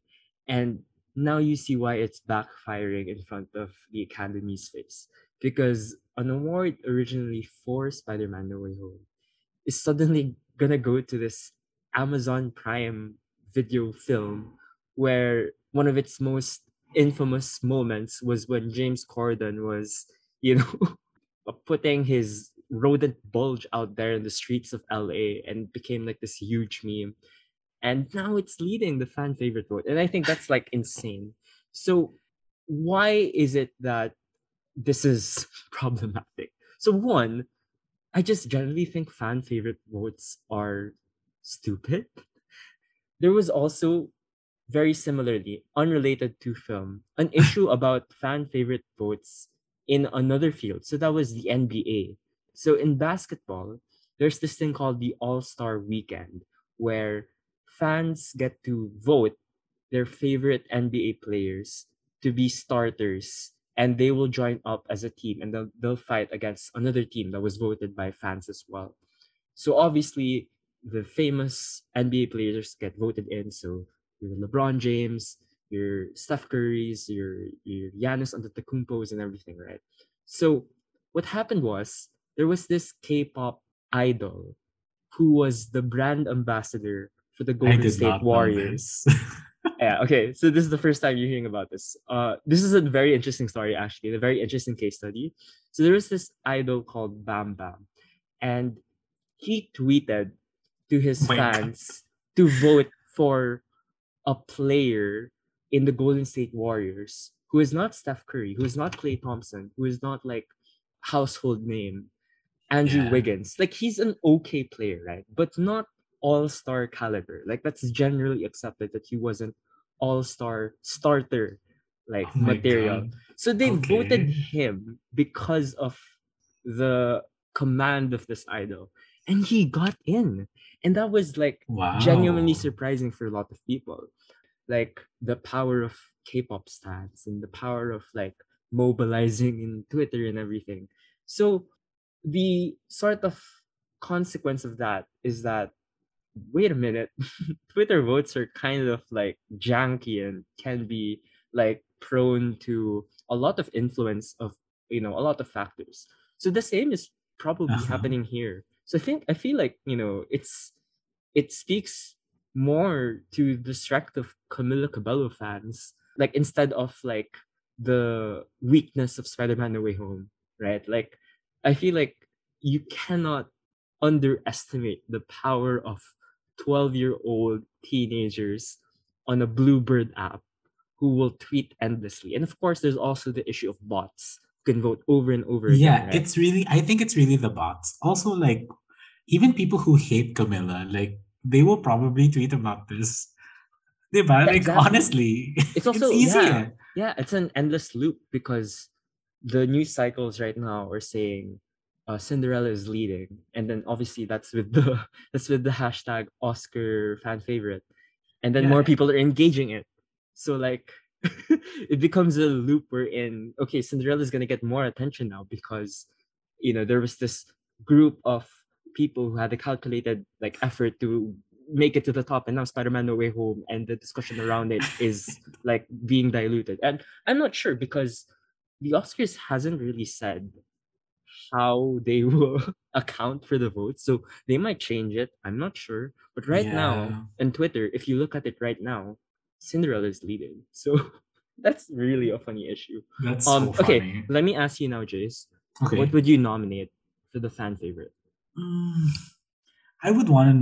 And now you see why it's backfiring in front of the Academy's face. Because an award originally for Spider-Man No Way Home is suddenly gonna go to this Amazon Prime video film where one of its most infamous moments was when James Corden was, putting his rodent bulge out there in the streets of LA and became this huge meme. And now it's leading the fan favorite vote. And I think that's insane. So why is it that this is problematic? So one, I just generally think fan favorite votes are stupid. There was also, very similarly, unrelated to film, an issue about fan favorite votes in another field. So that was the NBA. So in basketball, there's this thing called the All-Star Weekend, where fans get to vote their favorite NBA players to be starters, and they will join up as a team, and they'll fight against another team that was voted by fans as well. So obviously, the famous NBA players get voted in. So your LeBron James, your Steph Currys, your Giannis Antetokounmpos, and everything, right? So what happened was, there was this K-pop idol who was the brand ambassador for the Golden State Warriors. Yeah, okay. So this is the first time you're hearing about this. This is a very interesting story, actually, a very interesting case study. So there was this idol called Bam Bam, and he tweeted to his fans to vote for a player in the Golden State Warriors who is not Steph Curry, who is not Klay Thompson, who is not household name Andrew Wiggins. He's an okay player, right? But not all-star caliber. That's generally accepted that he wasn't all-star starter material. God. So they voted him because of the command of this idol. And he got in. And that was genuinely surprising for a lot of people. The power of K-pop stans and the power of mobilizing in Twitter and everything. So the sort of consequence of that is that wait a minute, Twitter votes are kind of like janky and can be like prone to a lot of influence of, you know, a lot of factors. So the same is probably happening here. So I feel like, you know, it speaks more to the strength of Camila Cabello fans, like instead of like the weakness of Spider-Man No Way Home, right? Like I feel like you cannot underestimate the power of 12-year-old teenagers on a Bluebird app who will tweet endlessly. And of course, there's also the issue of bots who can vote over and over again. Yeah, right? I think it's really the bots. Also, like, even people who hate Camila, like, they will probably tweet about this. They buy, like, exactly. Honestly, it's also it's easier. Yeah, it's an endless loop because the news cycles right now are saying Cinderella is leading, and then obviously that's with the hashtag Oscar fan favorite, and then more people are engaging it. So like it becomes a loop where in okay, Cinderella is gonna get more attention now because, you know, there was this group of people who had a calculated like effort to make it to the top, and now Spider-Man No Way Home and the discussion around it is like being diluted. And I'm not sure because the Oscars hasn't really said how they will account for the votes, so they might change it. I'm not sure, but right now on Twitter, if you look at it right now, Cinderella is leading. So that's really a funny issue. That's so funny. Okay, let me ask you now, Jace. Okay. What would you nominate for the fan favorite? I would want to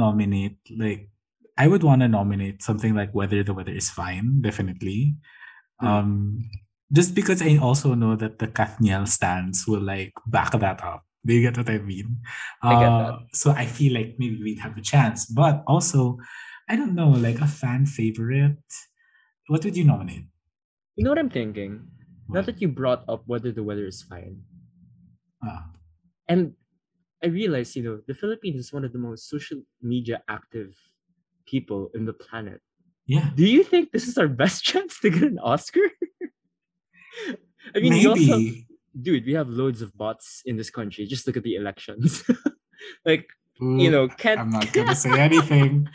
nominate something like Whether the Weather Is Fine, definitely. Just because I also know that the Kathniel stans will like back that up. Do you get what I mean? I get that. So I feel like maybe we'd have a chance. But also, I don't know, like a fan favorite. What would you nominate? You know what I'm thinking? What? Now that you brought up Whether the Weather Is Fine. And I realized, you know, the Philippines is one of the most social media active people in the planet. Yeah. Do you think this is our best chance to get an Oscar? I mean, maybe. We have loads of bots in this country. Just look at the elections. Like, you know, I'm not going to say anything.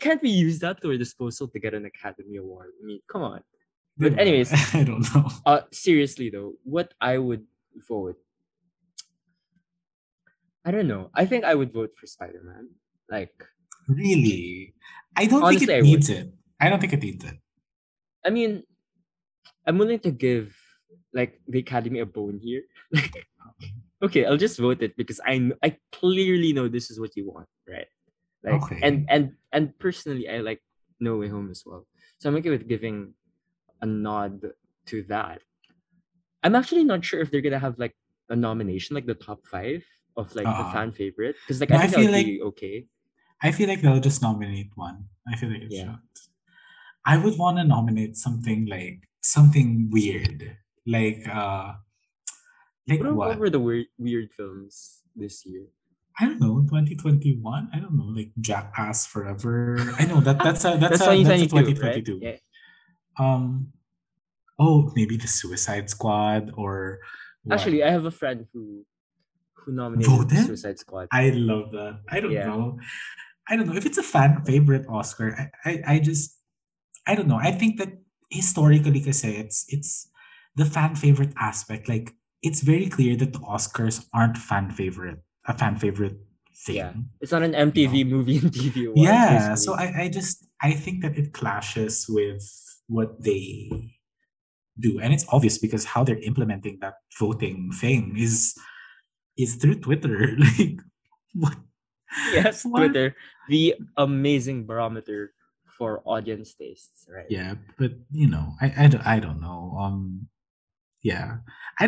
Can't we use that to our disposal to get an Academy Award? I mean, come on. But anyways. I don't know. Seriously, though, what I would vote. I don't know. I think I would vote for Spider-Man. Like, really? I don't think it needs it. I mean, I'm willing to give like the Academy a bone here. Like, okay, I'll just vote it because I clearly know this is what you want, right? Like, okay. And personally, I like No Way Home as well. So I'm okay with giving a nod to that. I'm actually not sure if they're gonna have like a nomination, like the top 5 of like the fan favorite, because like I think that would be okay. I feel like they'll just nominate one. I feel like it's not. I would want to nominate something like. Something weird, like what were the weird films this year? I don't know, 2021. I don't know, like Jackass Forever. I know that's 2022. Right? Yeah. Maybe The Suicide Squad or. What? Actually, I have a friend who nominated The Suicide Squad. I love that. I don't know if it's a fan favorite Oscar. I don't know. I think that. Historically, kasi it's the fan favorite aspect. Like it's very clear that the Oscars aren't a fan favorite thing. Yeah. It's not an MTV movie and TV award. Yeah, basically. So I think that it clashes with what they do, and it's obvious because how they're implementing that voting thing is through Twitter. Like what? Yes, what? Twitter, the amazing barometer. For audience tastes, right? Yeah, but you know, I don't know. I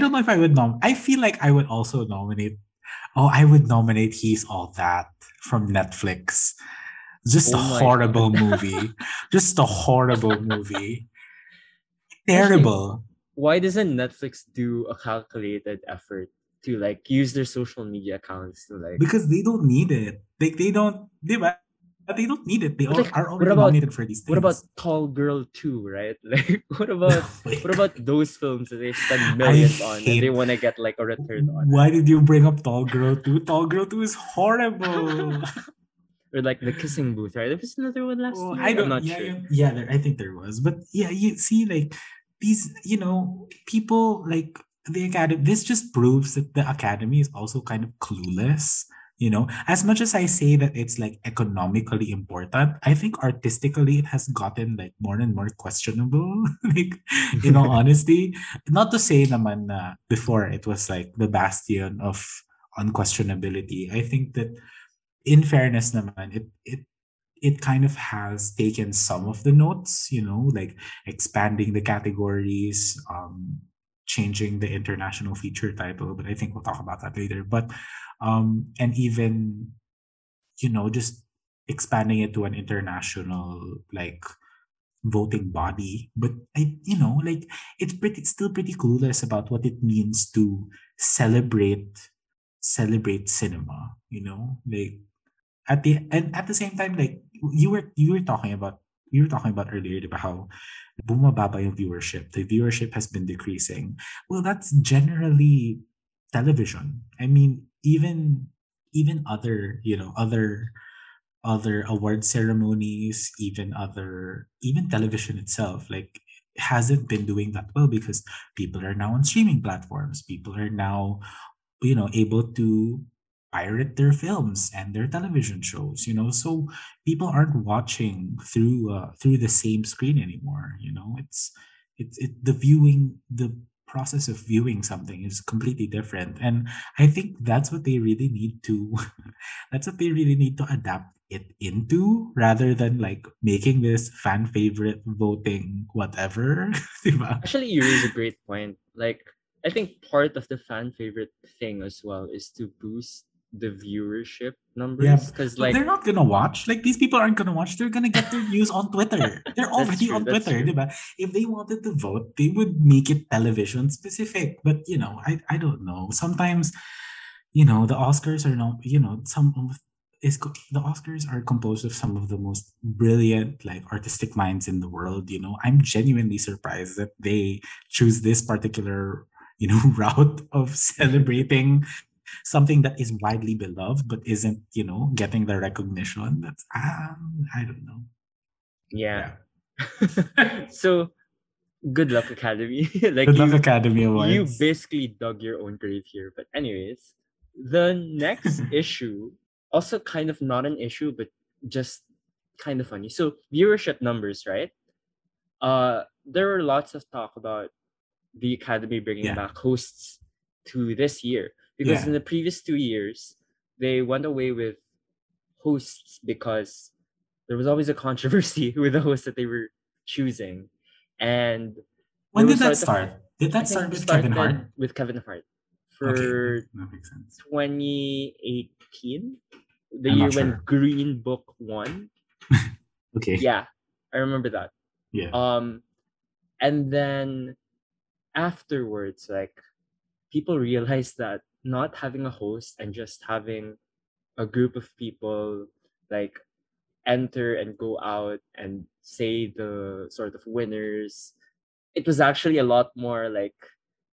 don't know if I would nominate. I feel like I would also nominate. Oh, I would nominate He's All That from Netflix. Just a horrible movie. Terrible. Actually, why doesn't Netflix do a calculated effort to like use their social media accounts to like? Because they don't need it. Like they don't. But they don't need it. They all are already nominated for these things. What about Tall Girl 2, right? Like, what about those films that they spend millions on and they want to get like a return on? Why did you bring up Tall Girl 2? Tall Girl 2 is horrible. Or like the kissing booth, right? There was another one last year. I'm not sure. I think there was. But yeah, you see, like, these, you know, people like the Academy, this just proves that the Academy is also kind of clueless. You know, as much as I say that it's like economically important, I think artistically it has gotten like more and more questionable. Like, you know, honestly, not to say naman na before it was like the bastion of unquestionability. I think that in fairness naman, it kind of has taken some of the notes, you know, like expanding the categories, changing the international feature title, but I think we'll talk about that later. But and even, you know, just expanding it to an international like voting body. But I, you know, like it's still pretty clueless about what it means to celebrate cinema. You know, like at the same time, like you were talking about earlier about how bumababa yung viewership. The viewership has been decreasing. Well, that's generally television. I mean, even other, you know, other award ceremonies, even television itself, like hasn't been doing that well because people are now on streaming platforms. People are now, you know, able to pirate their films and their television shows, you know, so people aren't watching through the same screen anymore. You know, the process of viewing something is completely different, and I think that's what they really need to adapt it into, rather than like making this fan favorite voting whatever. Actually, you raise a great point. Like, I think part of the fan favorite thing as well is to boost the viewership numbers, because yeah, like they're not gonna watch. Like, these people aren't gonna watch. They're gonna get their news on Twitter. They're already on Twitter, right? If they wanted to vote, they would make it television specific. But you know, I don't know. Sometimes, you know, the Oscars are not. You know, the Oscars are composed of some of the most brilliant like artistic minds in the world. You know, I'm genuinely surprised that they choose this particular, you know, route of celebrating something that is widely beloved but isn't, you know, getting the recognition. That's I don't know. Yeah. So good luck, Academy. Like, good luck, Academy Awards. You basically dug your own grave here. But anyways, the next issue, also kind of not an issue but just kind of funny. So viewership numbers, right? There were lots of talk about the Academy bringing back hosts to this year. Because in the previous 2 years, they went away with hosts because there was always a controversy with the hosts that they were choosing. And when did that start? Did that start with Kevin Hart? With Kevin Hart. For 2018, the year when Green Book won. Okay. Yeah, I remember that. Yeah. And then afterwards, like, people realized that not having a host and just having a group of people like enter and go out and say the sort of winners, it was actually a lot more like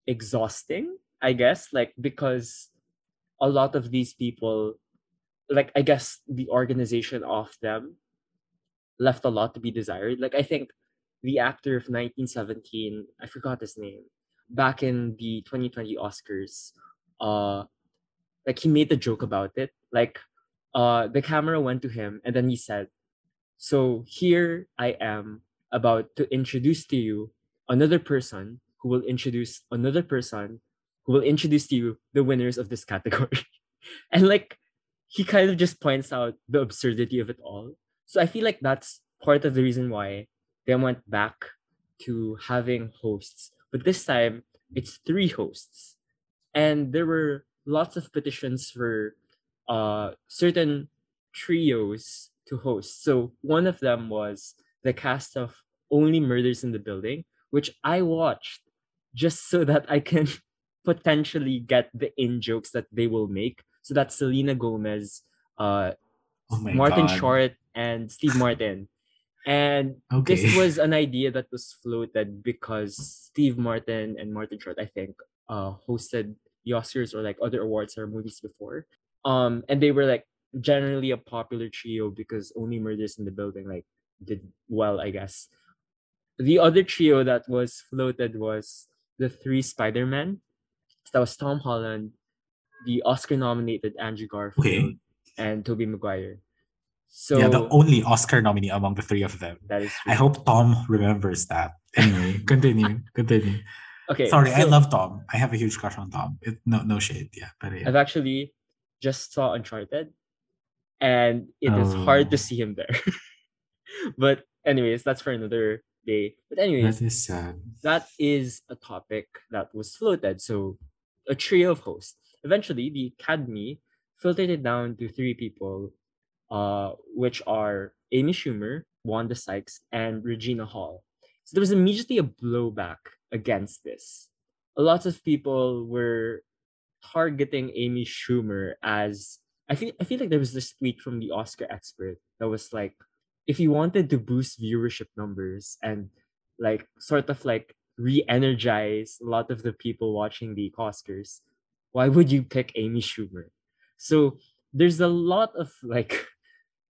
exhausting, I guess, like, because a lot of these people, like, I guess the organization of them left a lot to be desired. Like, I think the actor of 1917, I forgot his name, back in the 2020 Oscars, like, he made a joke about it. Like, the camera went to him and then he said, "So here I am about to introduce to you another person who will introduce another person who will introduce to you the winners of this category." And like, he kind of just points out the absurdity of it all. So I feel like that's part of the reason why they went back to having hosts. But this time, it's 3 hosts. And there were lots of petitions for certain trios to host. So one of them was the cast of Only Murders in the Building, which I watched just so that I can potentially get the in-jokes that they will make. So that's Selena Gomez, Martin Short, and Steve Martin. And this was an idea that was floated because Steve Martin and Martin Short, I think, hosted the Oscars or like other awards or movies before. And they were like, generally a popular trio because Only Murders in the Building like did well, I guess. The other trio that was floated was the three Spider-Men. So that was Tom Holland, the Oscar-nominated Andrew Garfield, and Tobey Maguire. So yeah, the only Oscar nominee among the three of them. That is true. I hope Tom remembers that. Anyway, continue. Okay. Sorry, I love Tom. I have a huge crush on Tom. No shade, yeah, but yeah. I've actually just saw Uncharted, and it is hard to see him there. But anyways, that's for another day. But anyways, that is sad. That is a topic that was floated. So a trio of hosts. Eventually, the Academy filtered it down to three people, which are Amy Schumer, Wanda Sykes, and Regina Hall. So there was immediately a blowback against this. A lot of people were targeting Amy Schumer as... I feel like there was this tweet from the Oscar expert that was like, if you wanted to boost viewership numbers and like sort of like re-energize a lot of the people watching the Oscars, why would you pick Amy Schumer? So there's a lot of like,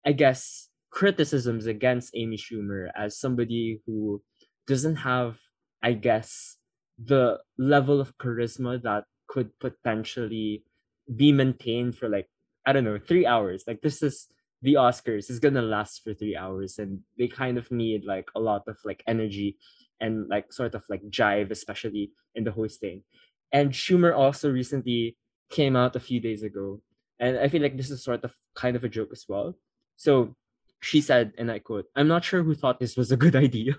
I guess, criticisms against Amy Schumer as somebody who doesn't have, I guess, the level of charisma that could potentially be maintained for like, I don't know, 3 hours. Like this is the Oscars. It's gonna last for 3 hours and they kind of need like a lot of like energy and like sort of like jive, especially in the hosting. And Schumer also recently came out a few days ago. And I feel like this is sort of kind of a joke as well. So she said, and I quote, "I'm not sure who thought this was a good idea,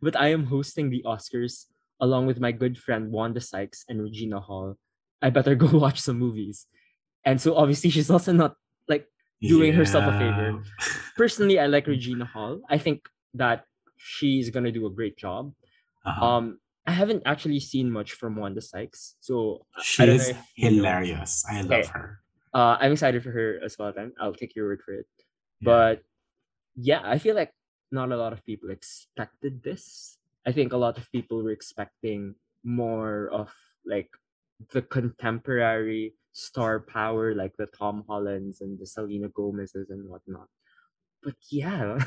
but I am hosting the Oscars along with my good friend Wanda Sykes and Regina Hall. I better go watch some movies." And so obviously she's also not like doing herself a favor. Personally, I like Regina Hall. I think that she's going to do a great job. Uh-huh. I haven't actually seen much from Wanda Sykes. So she is hilarious. I love her. I'm excited for her as well then. I'll take your word for it. Yeah. But yeah, I feel like not a lot of people expected this. I think a lot of people were expecting more of like the contemporary star power, like the Tom Hollands and the Selena Gomez's and whatnot. But yeah,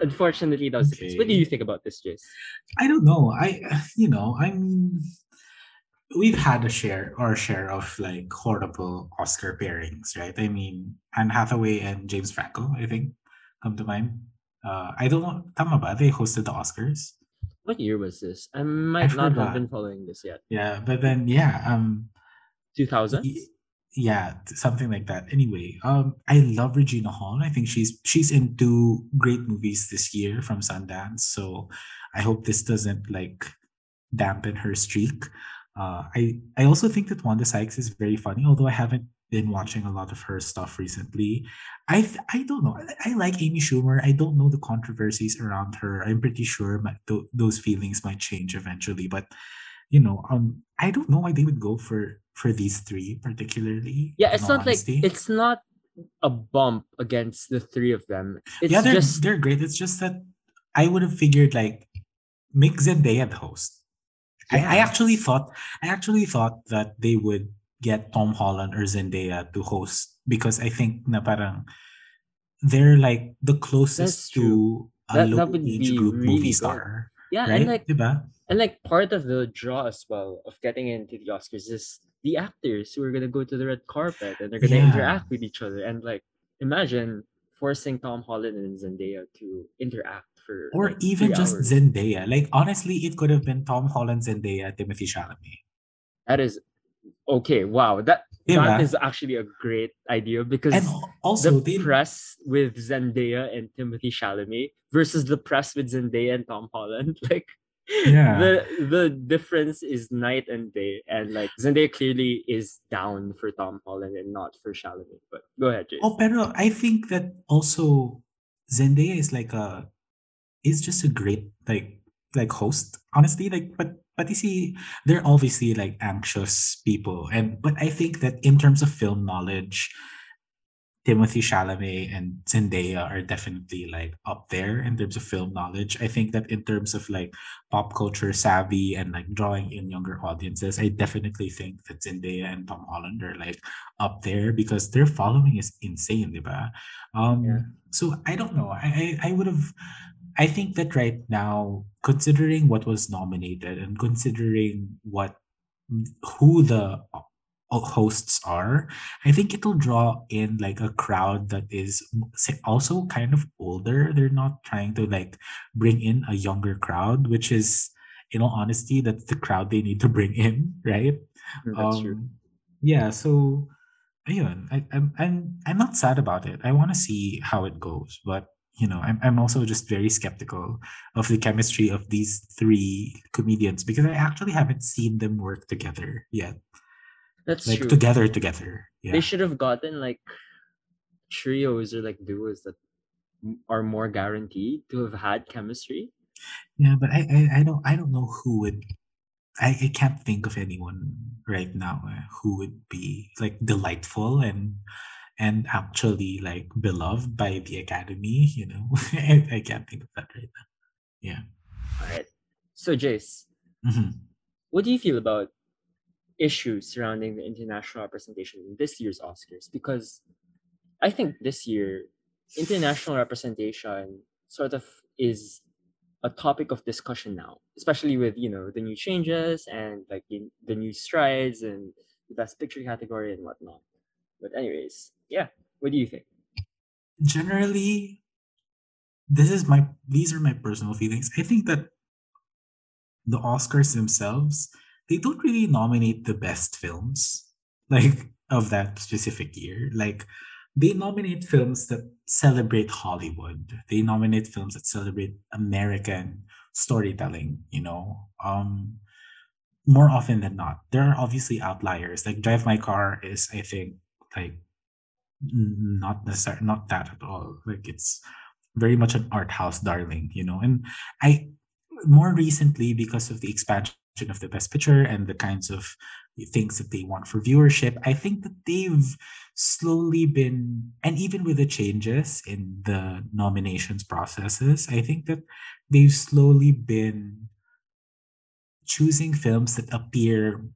unfortunately, that was the case. What do you think about this, Jace? I don't know. I mean, we've had our share of like horrible Oscar pairings, right? I mean, Anne Hathaway and James Franco, I think, come to mind. I don't know. Tama ba? They hosted the Oscars. What year was this? I might not have been following this yet. Yeah, but then 2000s? Yeah, something like that. Anyway, I love Regina Hall. I think she's in two great movies this year from Sundance. So I hope this doesn't like dampen her streak. I also think that Wanda Sykes is very funny, although I haven't been watching a lot of her stuff recently. I don't know. I like Amy Schumer. I don't know the controversies around her. I'm pretty sure those feelings might change eventually, but you know, I don't know why they would go for these three particularly. Yeah, it's not honesty. Like it's not a bump against the three of them. It's they're great. It's just that I would have figured like make Zendaya the host. Yeah. I actually thought that they would get Tom Holland or Zendaya to host because I think na parang they're like the closest to a low age group really movie star. Yeah, right? and part of the draw as well of getting into the Oscars is the actors who are gonna go to the red carpet and they're gonna interact with each other. And like imagine forcing Tom Holland and Zendaya to interact for or like, even just 3 hours. Zendaya. Like honestly, it could have been Tom Holland, Zendaya, Timothée Chalamet. That is okay. Wow, that is actually a great idea because and also the press with Zendaya and Timothée Chalamet versus the press with Zendaya and Tom Holland, like. Yeah, the difference is night and day, and like Zendaya clearly is down for Tom Holland and not for Chalamet. But go ahead, Jace. Oh, pero I think that also Zendaya is like just a great like host. Honestly, like but you see, they're obviously like anxious people, and but I think that in terms of film knowledge, Timothée Chalamet and Zendaya are definitely like up there in terms of film knowledge. I think that in terms of like pop culture savvy and like drawing in younger audiences, I definitely think that Zendaya and Tom Holland are like up there because their following is insane, diba? So I don't know. I would have. I think that right now, considering what was nominated and considering who the hosts are, I think it'll draw in like a crowd that is also kind of older. They're not trying to like bring in a younger crowd, which is, in all honesty, that's the crowd they need to bring in, right? Yeah, that's true. Yeah, so ayun, I'm not sad about it. I want to see how it goes, but you know, I'm also just very skeptical of the chemistry of these three comedians because I actually haven't seen them work together yet. That's like true. Together. Yeah. They should have gotten like trios or like duos that are more guaranteed to have had chemistry. Yeah, but I don't know who would. I can't think of anyone right now who would be like delightful and actually like beloved by the Academy, you know. I can't think of that right now. Yeah. All right. So Jace, what do you feel about issues surrounding the international representation in this year's Oscars? Because I think this year, international representation sort of is a topic of discussion now, especially with, you know, the new changes and like the new strides and the Best Picture category and whatnot. But anyways, yeah. What do you think? Generally, these are my personal feelings. I think that the Oscars themselves, they don't really nominate the best films like of that specific year. Like they nominate films that celebrate Hollywood. They nominate films that celebrate American storytelling, you know. More often than not, there are obviously outliers. Like Drive My Car is, I think, like not that at all. Like it's very much an art house darling, you know. And I more recently, because of the expansion of the Best Picture and the kinds of things that they want for viewership, I think that they've slowly been, and even with the changes in the nominations processes, I think that they've slowly been choosing films that appeal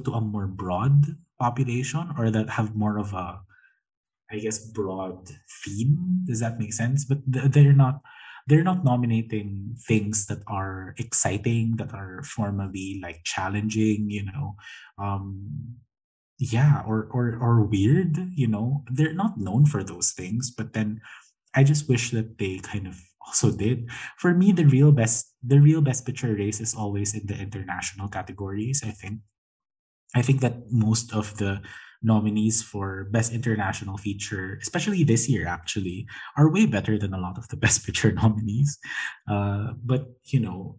to a more broad population, or that have more of a, I guess, broad theme. Does that make sense? But they're not nominating things that are exciting, that are formally like challenging, you know, or weird, you know. They're not known for those things, but then I just wish that they kind of also did. For me, the real best picture race is always in the international categories, I think. I think that most of the nominees for Best International Feature, especially this year actually, are way better than a lot of the Best Picture nominees. But, you know,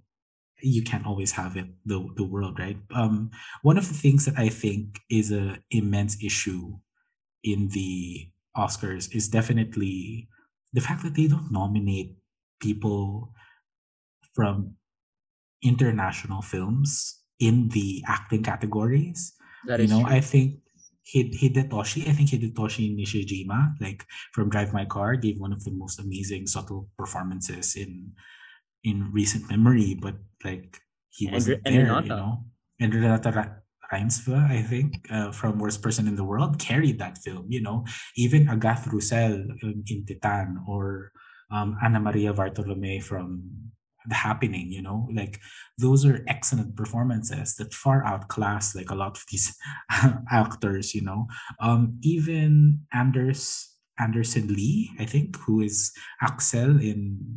you can't always have it, the world, right? One of the things that I think is an immense issue in the Oscars is definitely the fact that they don't nominate people from international films in the acting categories. That is, you know, true. I think Hidetoshi Nishijima, like from Drive My Car, gave one of the most amazing subtle performances in recent memory, but like he wasn't there, Renata. You know. And Renata Reinsve, I think, from Worst Person in the World, carried that film, you know. Even Agathe Roussel in Titan, or Ana Maria Bartolome from The Happening, you know, like those are excellent performances that far outclass like a lot of these actors, you know. Even Anderson Lee, I think, who is Axel in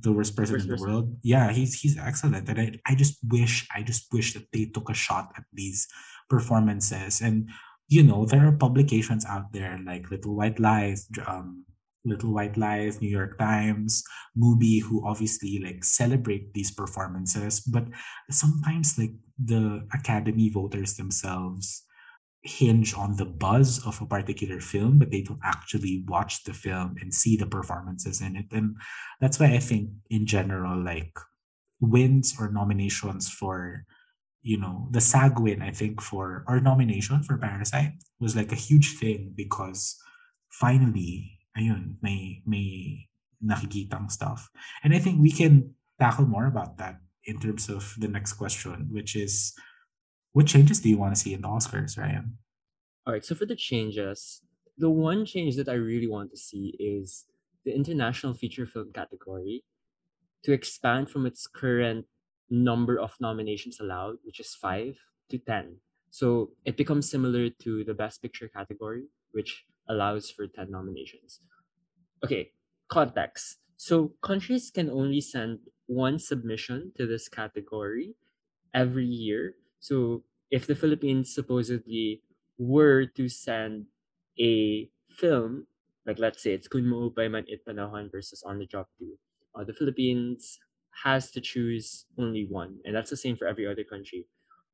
The Worst Person in the World. Yeah, he's excellent. And I just wish that they took a shot at these performances. And, you know, there are publications out there like Little White Lies, New York Times, Mubi, who obviously like celebrate these performances, but sometimes like the Academy voters themselves hinge on the buzz of a particular film, but they don't actually watch the film and see the performances in it. And that's why I think in general, like wins or nominations for you know, the SAG win, I think, for our nomination for Parasite was like a huge thing because finally, ayun, may nakikitang stuff. And I think we can tackle more about that in terms of the next question, which is, what changes do you want to see in the Oscars, Ryan? All right, so for the changes, the one change that I really want to see is the international feature film category to expand from its current number of nominations allowed, which is 5 to 10. So it becomes similar to the Best Picture category, which allows for 10 nominations. Okay, context. So countries can only send one submission to this category every year. So if the Philippines supposedly were to send a film, like let's say it's Kung Maupay Man It Panahon versus On the Job 2, the Philippines has to choose only one, and that's the same for every other country.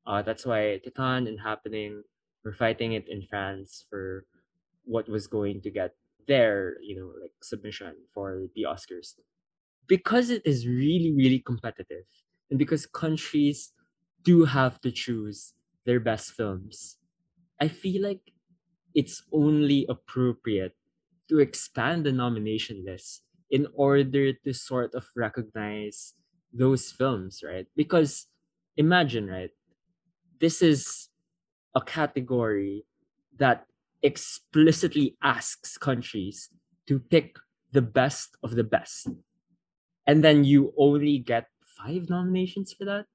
That's why Titan and Happening were fighting it in France for what was going to get their, you know, like submission for the Oscars. Because it is really, really competitive, and because countries do have to choose their best films, I feel like it's only appropriate to expand the nomination list in order to sort of recognize those films, right? Because imagine, right, this is a category that explicitly asks countries to pick the best of the best. And then you only get 5 nominations for that,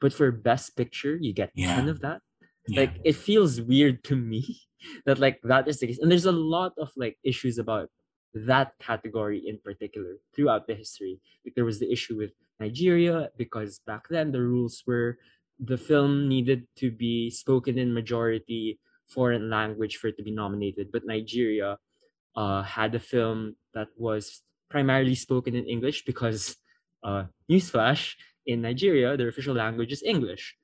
but for Best Picture, you get 10 of that. Yeah. Like, it feels weird to me that, like, that is the case. And there's a lot of, like, issues about that category in particular throughout the history. Like, there was the issue with Nigeria because back then the rules were the film needed to be spoken in majority foreign language for it to be nominated, but Nigeria had a film that was primarily spoken in English because newsflash, in Nigeria their official language is English,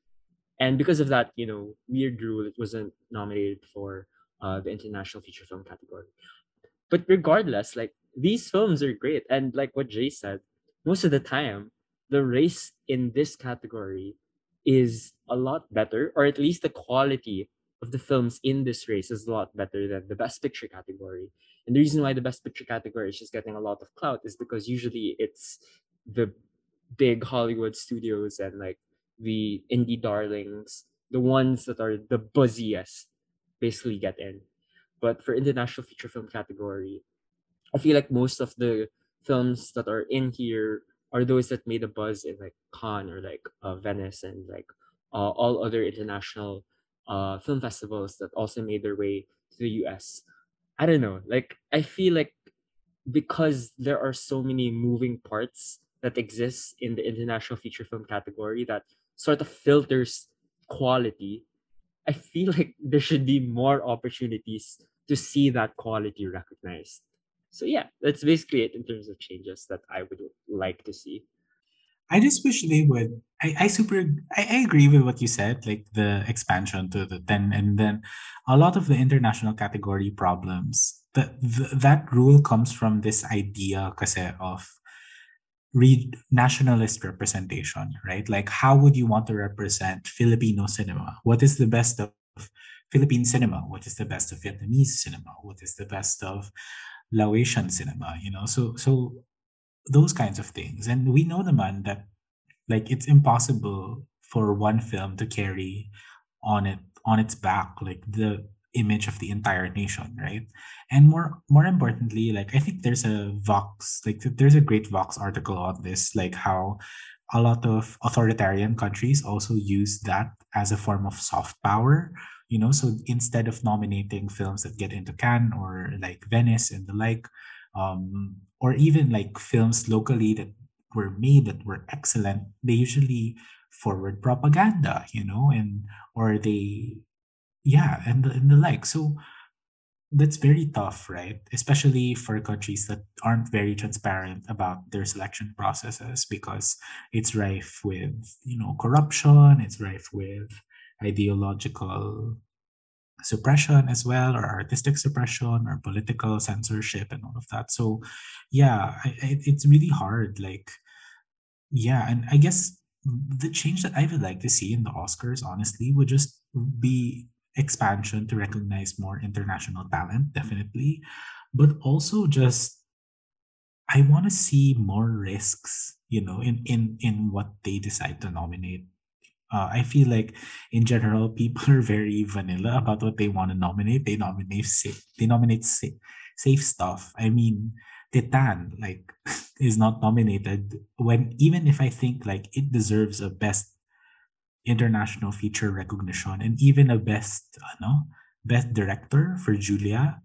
and because of that, you know, weird rule, it wasn't nominated for the international feature film category. But regardless, like, these films are great. And like what Jay said, most of the time, the race in this category is a lot better, or at least the quality of the films in this race is a lot better than the Best Picture category. And the reason why the Best Picture category is just getting a lot of clout is because usually it's the big Hollywood studios and like the indie darlings, the ones that are the buzziest, basically get in. But for international feature film category, I feel like most of the films that are in here are those that made a buzz in like Cannes or like Venice and like all other international film festivals that also made their way to the US. I don't know. Like, I feel like because there are so many moving parts that exist in the international feature film category that sort of filters quality, I feel like there should be more opportunities to see that quality recognized. So yeah, that's basically it in terms of changes that I would like to see. I just wish they would. I agree with what you said, like the expansion to the 10, and then a lot of the international category problems. That rule comes from this idea kasi of nationalist representation, right? Like, how would you want to represent Filipino cinema? What is the best of Philippine cinema? What is the best of Vietnamese cinema? What is the best of Laotian cinema? You know, so those kinds of things. And we know naman that, like, it's impossible for one film to carry on its back, like, the image of the entire nation, right? And more importantly, like, I think there's a great Vox article on this, like how a lot of authoritarian countries also use that as a form of soft power, you know. So instead of nominating films that get into Cannes or like Venice and the like, or even like films locally that were made that were excellent, they usually forward propaganda, you know, and the like. So that's very tough, right? Especially for countries that aren't very transparent about their selection processes, because it's rife with, you know, corruption, it's rife with ideological suppression as well, or artistic suppression, or political censorship and all of that. So yeah, it's really hard. Like, yeah, and I guess the change that I would like to see in the Oscars, honestly, would just be expansion to recognize more international talent, definitely. But also just, I want to see more risks, you know, in what they decide to nominate. I feel like, in general, people are very vanilla about what they want to nominate. They nominate safe stuff. I mean, Titan, like, is not nominated when, even if I think, like, it deserves a best international feature recognition and even a best director for Julia,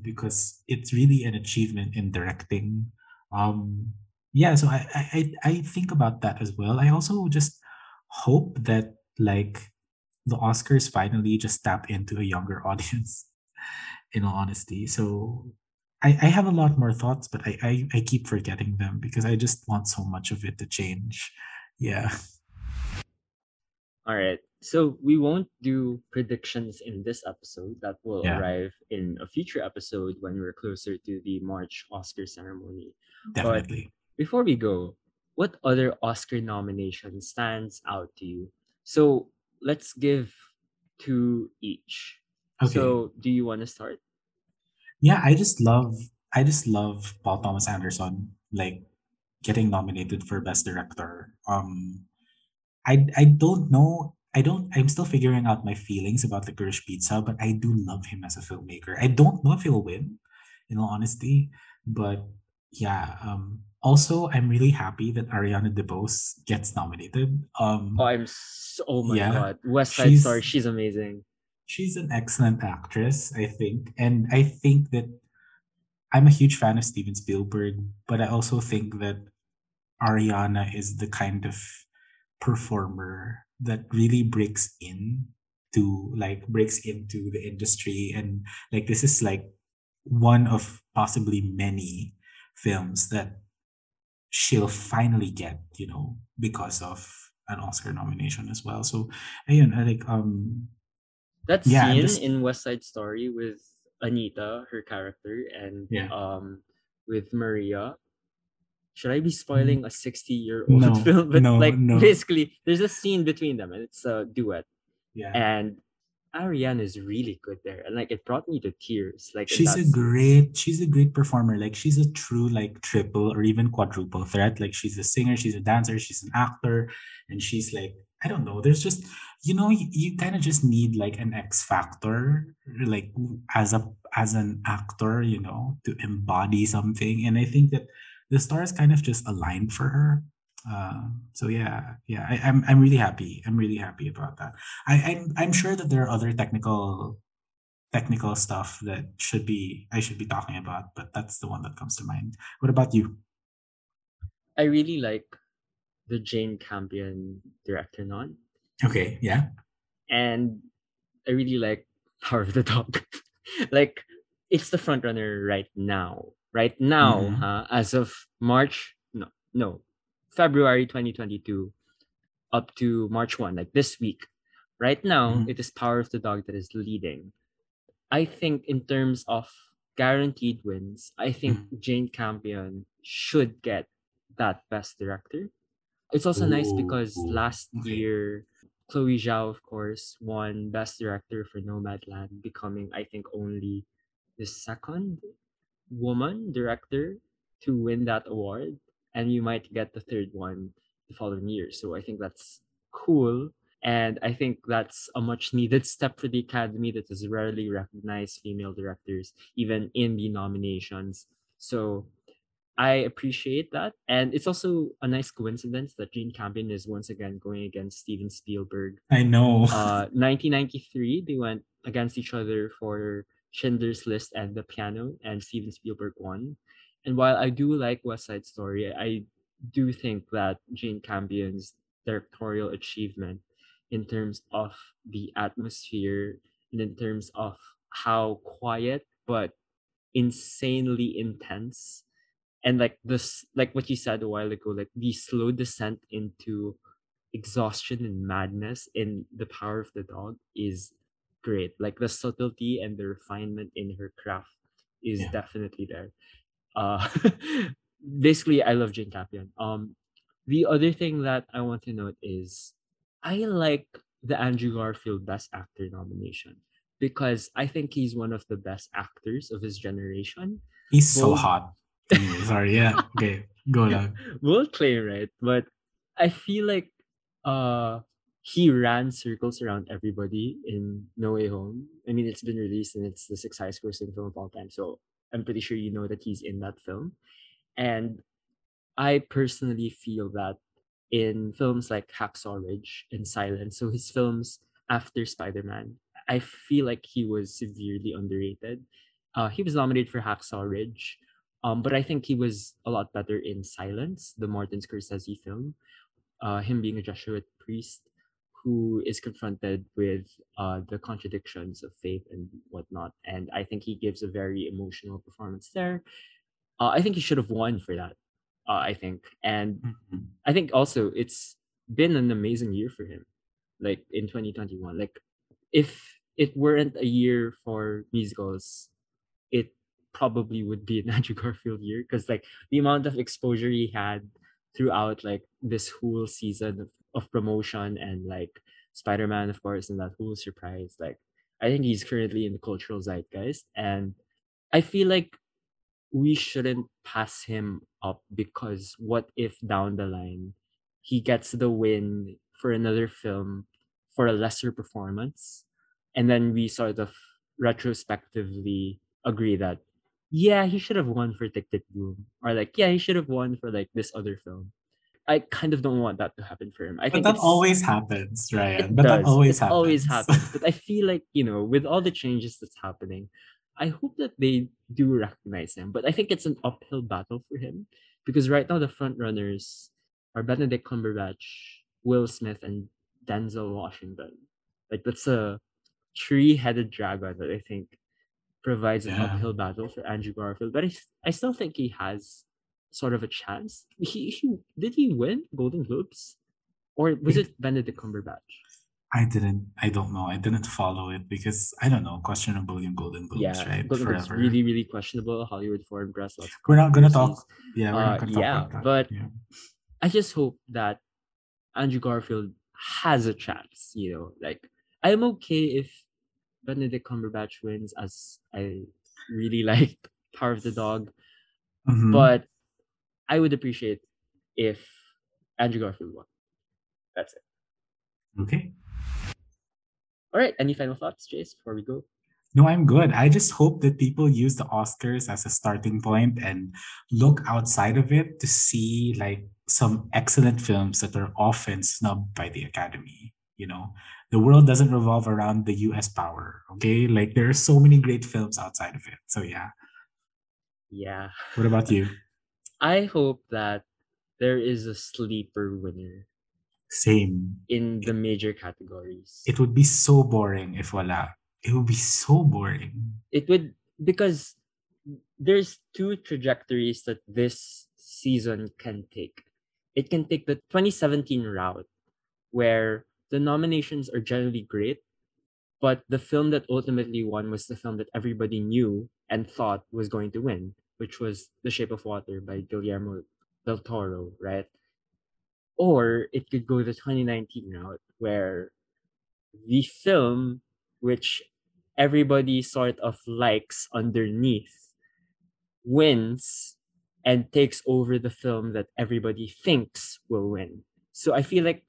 because it's really an achievement in directing. So I think about that as well. I also just hope that, like, the Oscars finally just tap into a younger audience, in all honesty. So I have a lot more thoughts, but I keep forgetting them because I just want so much of it to change. Yeah. All right. So we won't do predictions in this episode. That will arrive in a future episode when we're closer to the March Oscar ceremony. Definitely. But before we go, what other Oscar nomination stands out to you? So let's give two each. Okay. So do you want to start? Yeah, I just love Paul Thomas Anderson, like, getting nominated for Best Director. I'm still figuring out my feelings about Licorice Pizza, but I do love him as a filmmaker. I don't know if he'll win, in all honesty, but yeah. Also, I'm really happy that Ariana DeBose gets nominated. God, West Side Story, she's amazing. She's an excellent actress, I think. And I think that I'm a huge fan of Steven Spielberg, but I also think that Ariana is the kind of performer that really breaks into the industry. And, like, this is, like, one of possibly many films that she'll finally get, you know, because of an Oscar nomination as well. So, ayun, like, that scene in West Side Story with Anita, her character, and with Maria. Should I be spoiling a 60-year-old film? But basically, there's a scene between them, and it's a duet. Yeah. And Ariana is really good there, and, like, it brought me to tears. Like, she's a great performer. Like, she's a true, like, triple or even quadruple threat. Like, she's a singer, she's a dancer, she's an actor, and she's, like, I don't know. There's just, you know, you kind of just need, like, an X factor, like, as an actor, you know, to embody something. And I think that the stars kind of just aligned for her. I'm really happy. I'm really happy about that. I'm sure that there are other technical stuff that I should be talking about, but that's the one that comes to mind. What about you? I really like the Jane Campion director non. Okay, yeah. And I really like Power of the Dog. Like, it's the front runner right now. Right now, mm-hmm. As of February 2022 up to March 1, like this week. Right now, mm-hmm. It is Power of the Dog that is leading. I think in terms of guaranteed wins, I think mm-hmm. Jane Campion should get that Best Director. It's also nice because last year, Chloé Zhao, of course, won Best Director for Nomadland, becoming, I think, only the second woman director to win that award. And you might get the third one the following year. So I think that's cool. And I think that's a much needed step for the Academy that has rarely recognized female directors, even in the nominations. So I appreciate that. And it's also a nice coincidence that Jane Campion is once again going against Steven Spielberg. I know. 1993, they went against each other for Schindler's List and The Piano, and Steven Spielberg won. And while I do like West Side Story, I do think that Jane Campion's directorial achievement in terms of the atmosphere and in terms of how quiet but insanely intense, and like this, like what you said a while ago, like the slow descent into exhaustion and madness in The Power of the Dog is great. Like the subtlety and the refinement in her craft is definitely there. Basically, I love Jane Campion. The other thing that I want to note is I like the Andrew Garfield Best Actor nomination because I think he's one of the best actors of his generation. He's so hot. Sorry, yeah. Okay, go on. Bold claim, right? But I feel like he ran circles around everybody in No Way Home. I mean, it's been released and it's the sixth highest grossing film of all time. So I'm pretty sure you know that he's in that film. And I personally feel that in films like Hacksaw Ridge and Silence, so his films after Spider-Man, I feel like he was severely underrated. He was nominated for Hacksaw Ridge, but I think he was a lot better in Silence, the Martin Scorsese film, him being a Jesuit priest who is confronted with the contradictions of faith and whatnot. And I think he gives a very emotional performance there. I think he should have won for that. I think also it's been an amazing year for him, like in 2021. Like, if it weren't a year for musicals, it probably would be an Andrew Garfield year because, like, the amount of exposure he had throughout like this whole season of promotion and like Spider-Man, of course, and that whole surprise. Like, I think he's currently in the cultural zeitgeist, and I feel like we shouldn't pass him up because what if down the line he gets the win for another film for a lesser performance, and then we sort of retrospectively agree that yeah, he should have won for Tick, Tick, Boom, or like yeah, he should have won for like this other film. I kind of don't want that to happen for him. But that always happens, Ryan. It always happens. But I feel like, you know, with all the changes that's happening, I hope that they do recognize him. But I think it's an uphill battle for him because right now the front runners are Benedict Cumberbatch, Will Smith, and Denzel Washington. Like, that's a three-headed dragon that I think provides an uphill battle for Andrew Garfield. But I still think he has sort of a chance. Did he win Golden Globes? Or was it Benedict Cumberbatch? I don't know. I didn't follow it because, I don't know, questionable in Golden Globes, right? Golden Globes, really, really questionable. Hollywood Foreign Press. We're not going to talk. Yeah, we're not going to talk about that. But I just hope that Andrew Garfield has a chance, you know? Like, I'm okay if Benedict Cumberbatch wins, as I really liked Power of the Dog. Mm-hmm. But I would appreciate if Andrew Garfield won. That's it. Okay. All right. Any final thoughts, Jace, before we go? No, I'm good. I just hope that people use the Oscars as a starting point and look outside of it to see like some excellent films that are often snubbed by the Academy. You know, the world doesn't revolve around the US power. Okay. Like, there are so many great films outside of it. So yeah. Yeah. What about you? I hope that there is a sleeper winner. Same. In the major categories. It would be so boring if wala. It would be so boring. It would, because there's two trajectories that this season can take. It can take the 2017 route, where the nominations are generally great, but the film that ultimately won was the film that everybody knew and thought was going to win, which was The Shape of Water by Guillermo del Toro, right? Or it could go the 2019 route, where the film which everybody sort of likes underneath wins and takes over the film that everybody thinks will win. So I feel like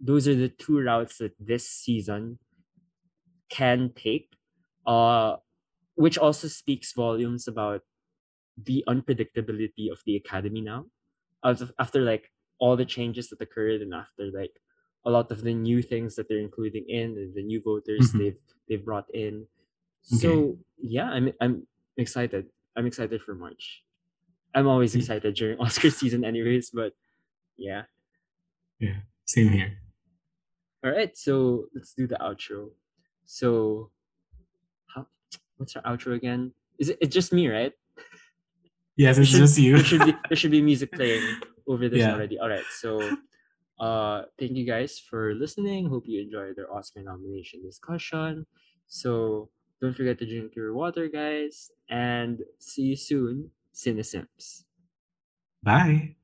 those are the two routes that this season can take, which also speaks volumes about the unpredictability of the Academy now. After like all the changes that occurred and after like a lot of the new things that they're including in and the new voters they've brought in. Okay. So yeah, I'm excited. I'm excited for March. I'm always excited during Oscar season anyways, but yeah. Yeah, same here. All right, so let's do the outro. So what's our outro again? It's just me, right? Yes, it's just you. There should be music playing over this already. All right, so thank you guys for listening. Hope you enjoyed their Oscar nomination discussion. So don't forget to drink your water, guys, and see you soon, Cine Simps. Bye.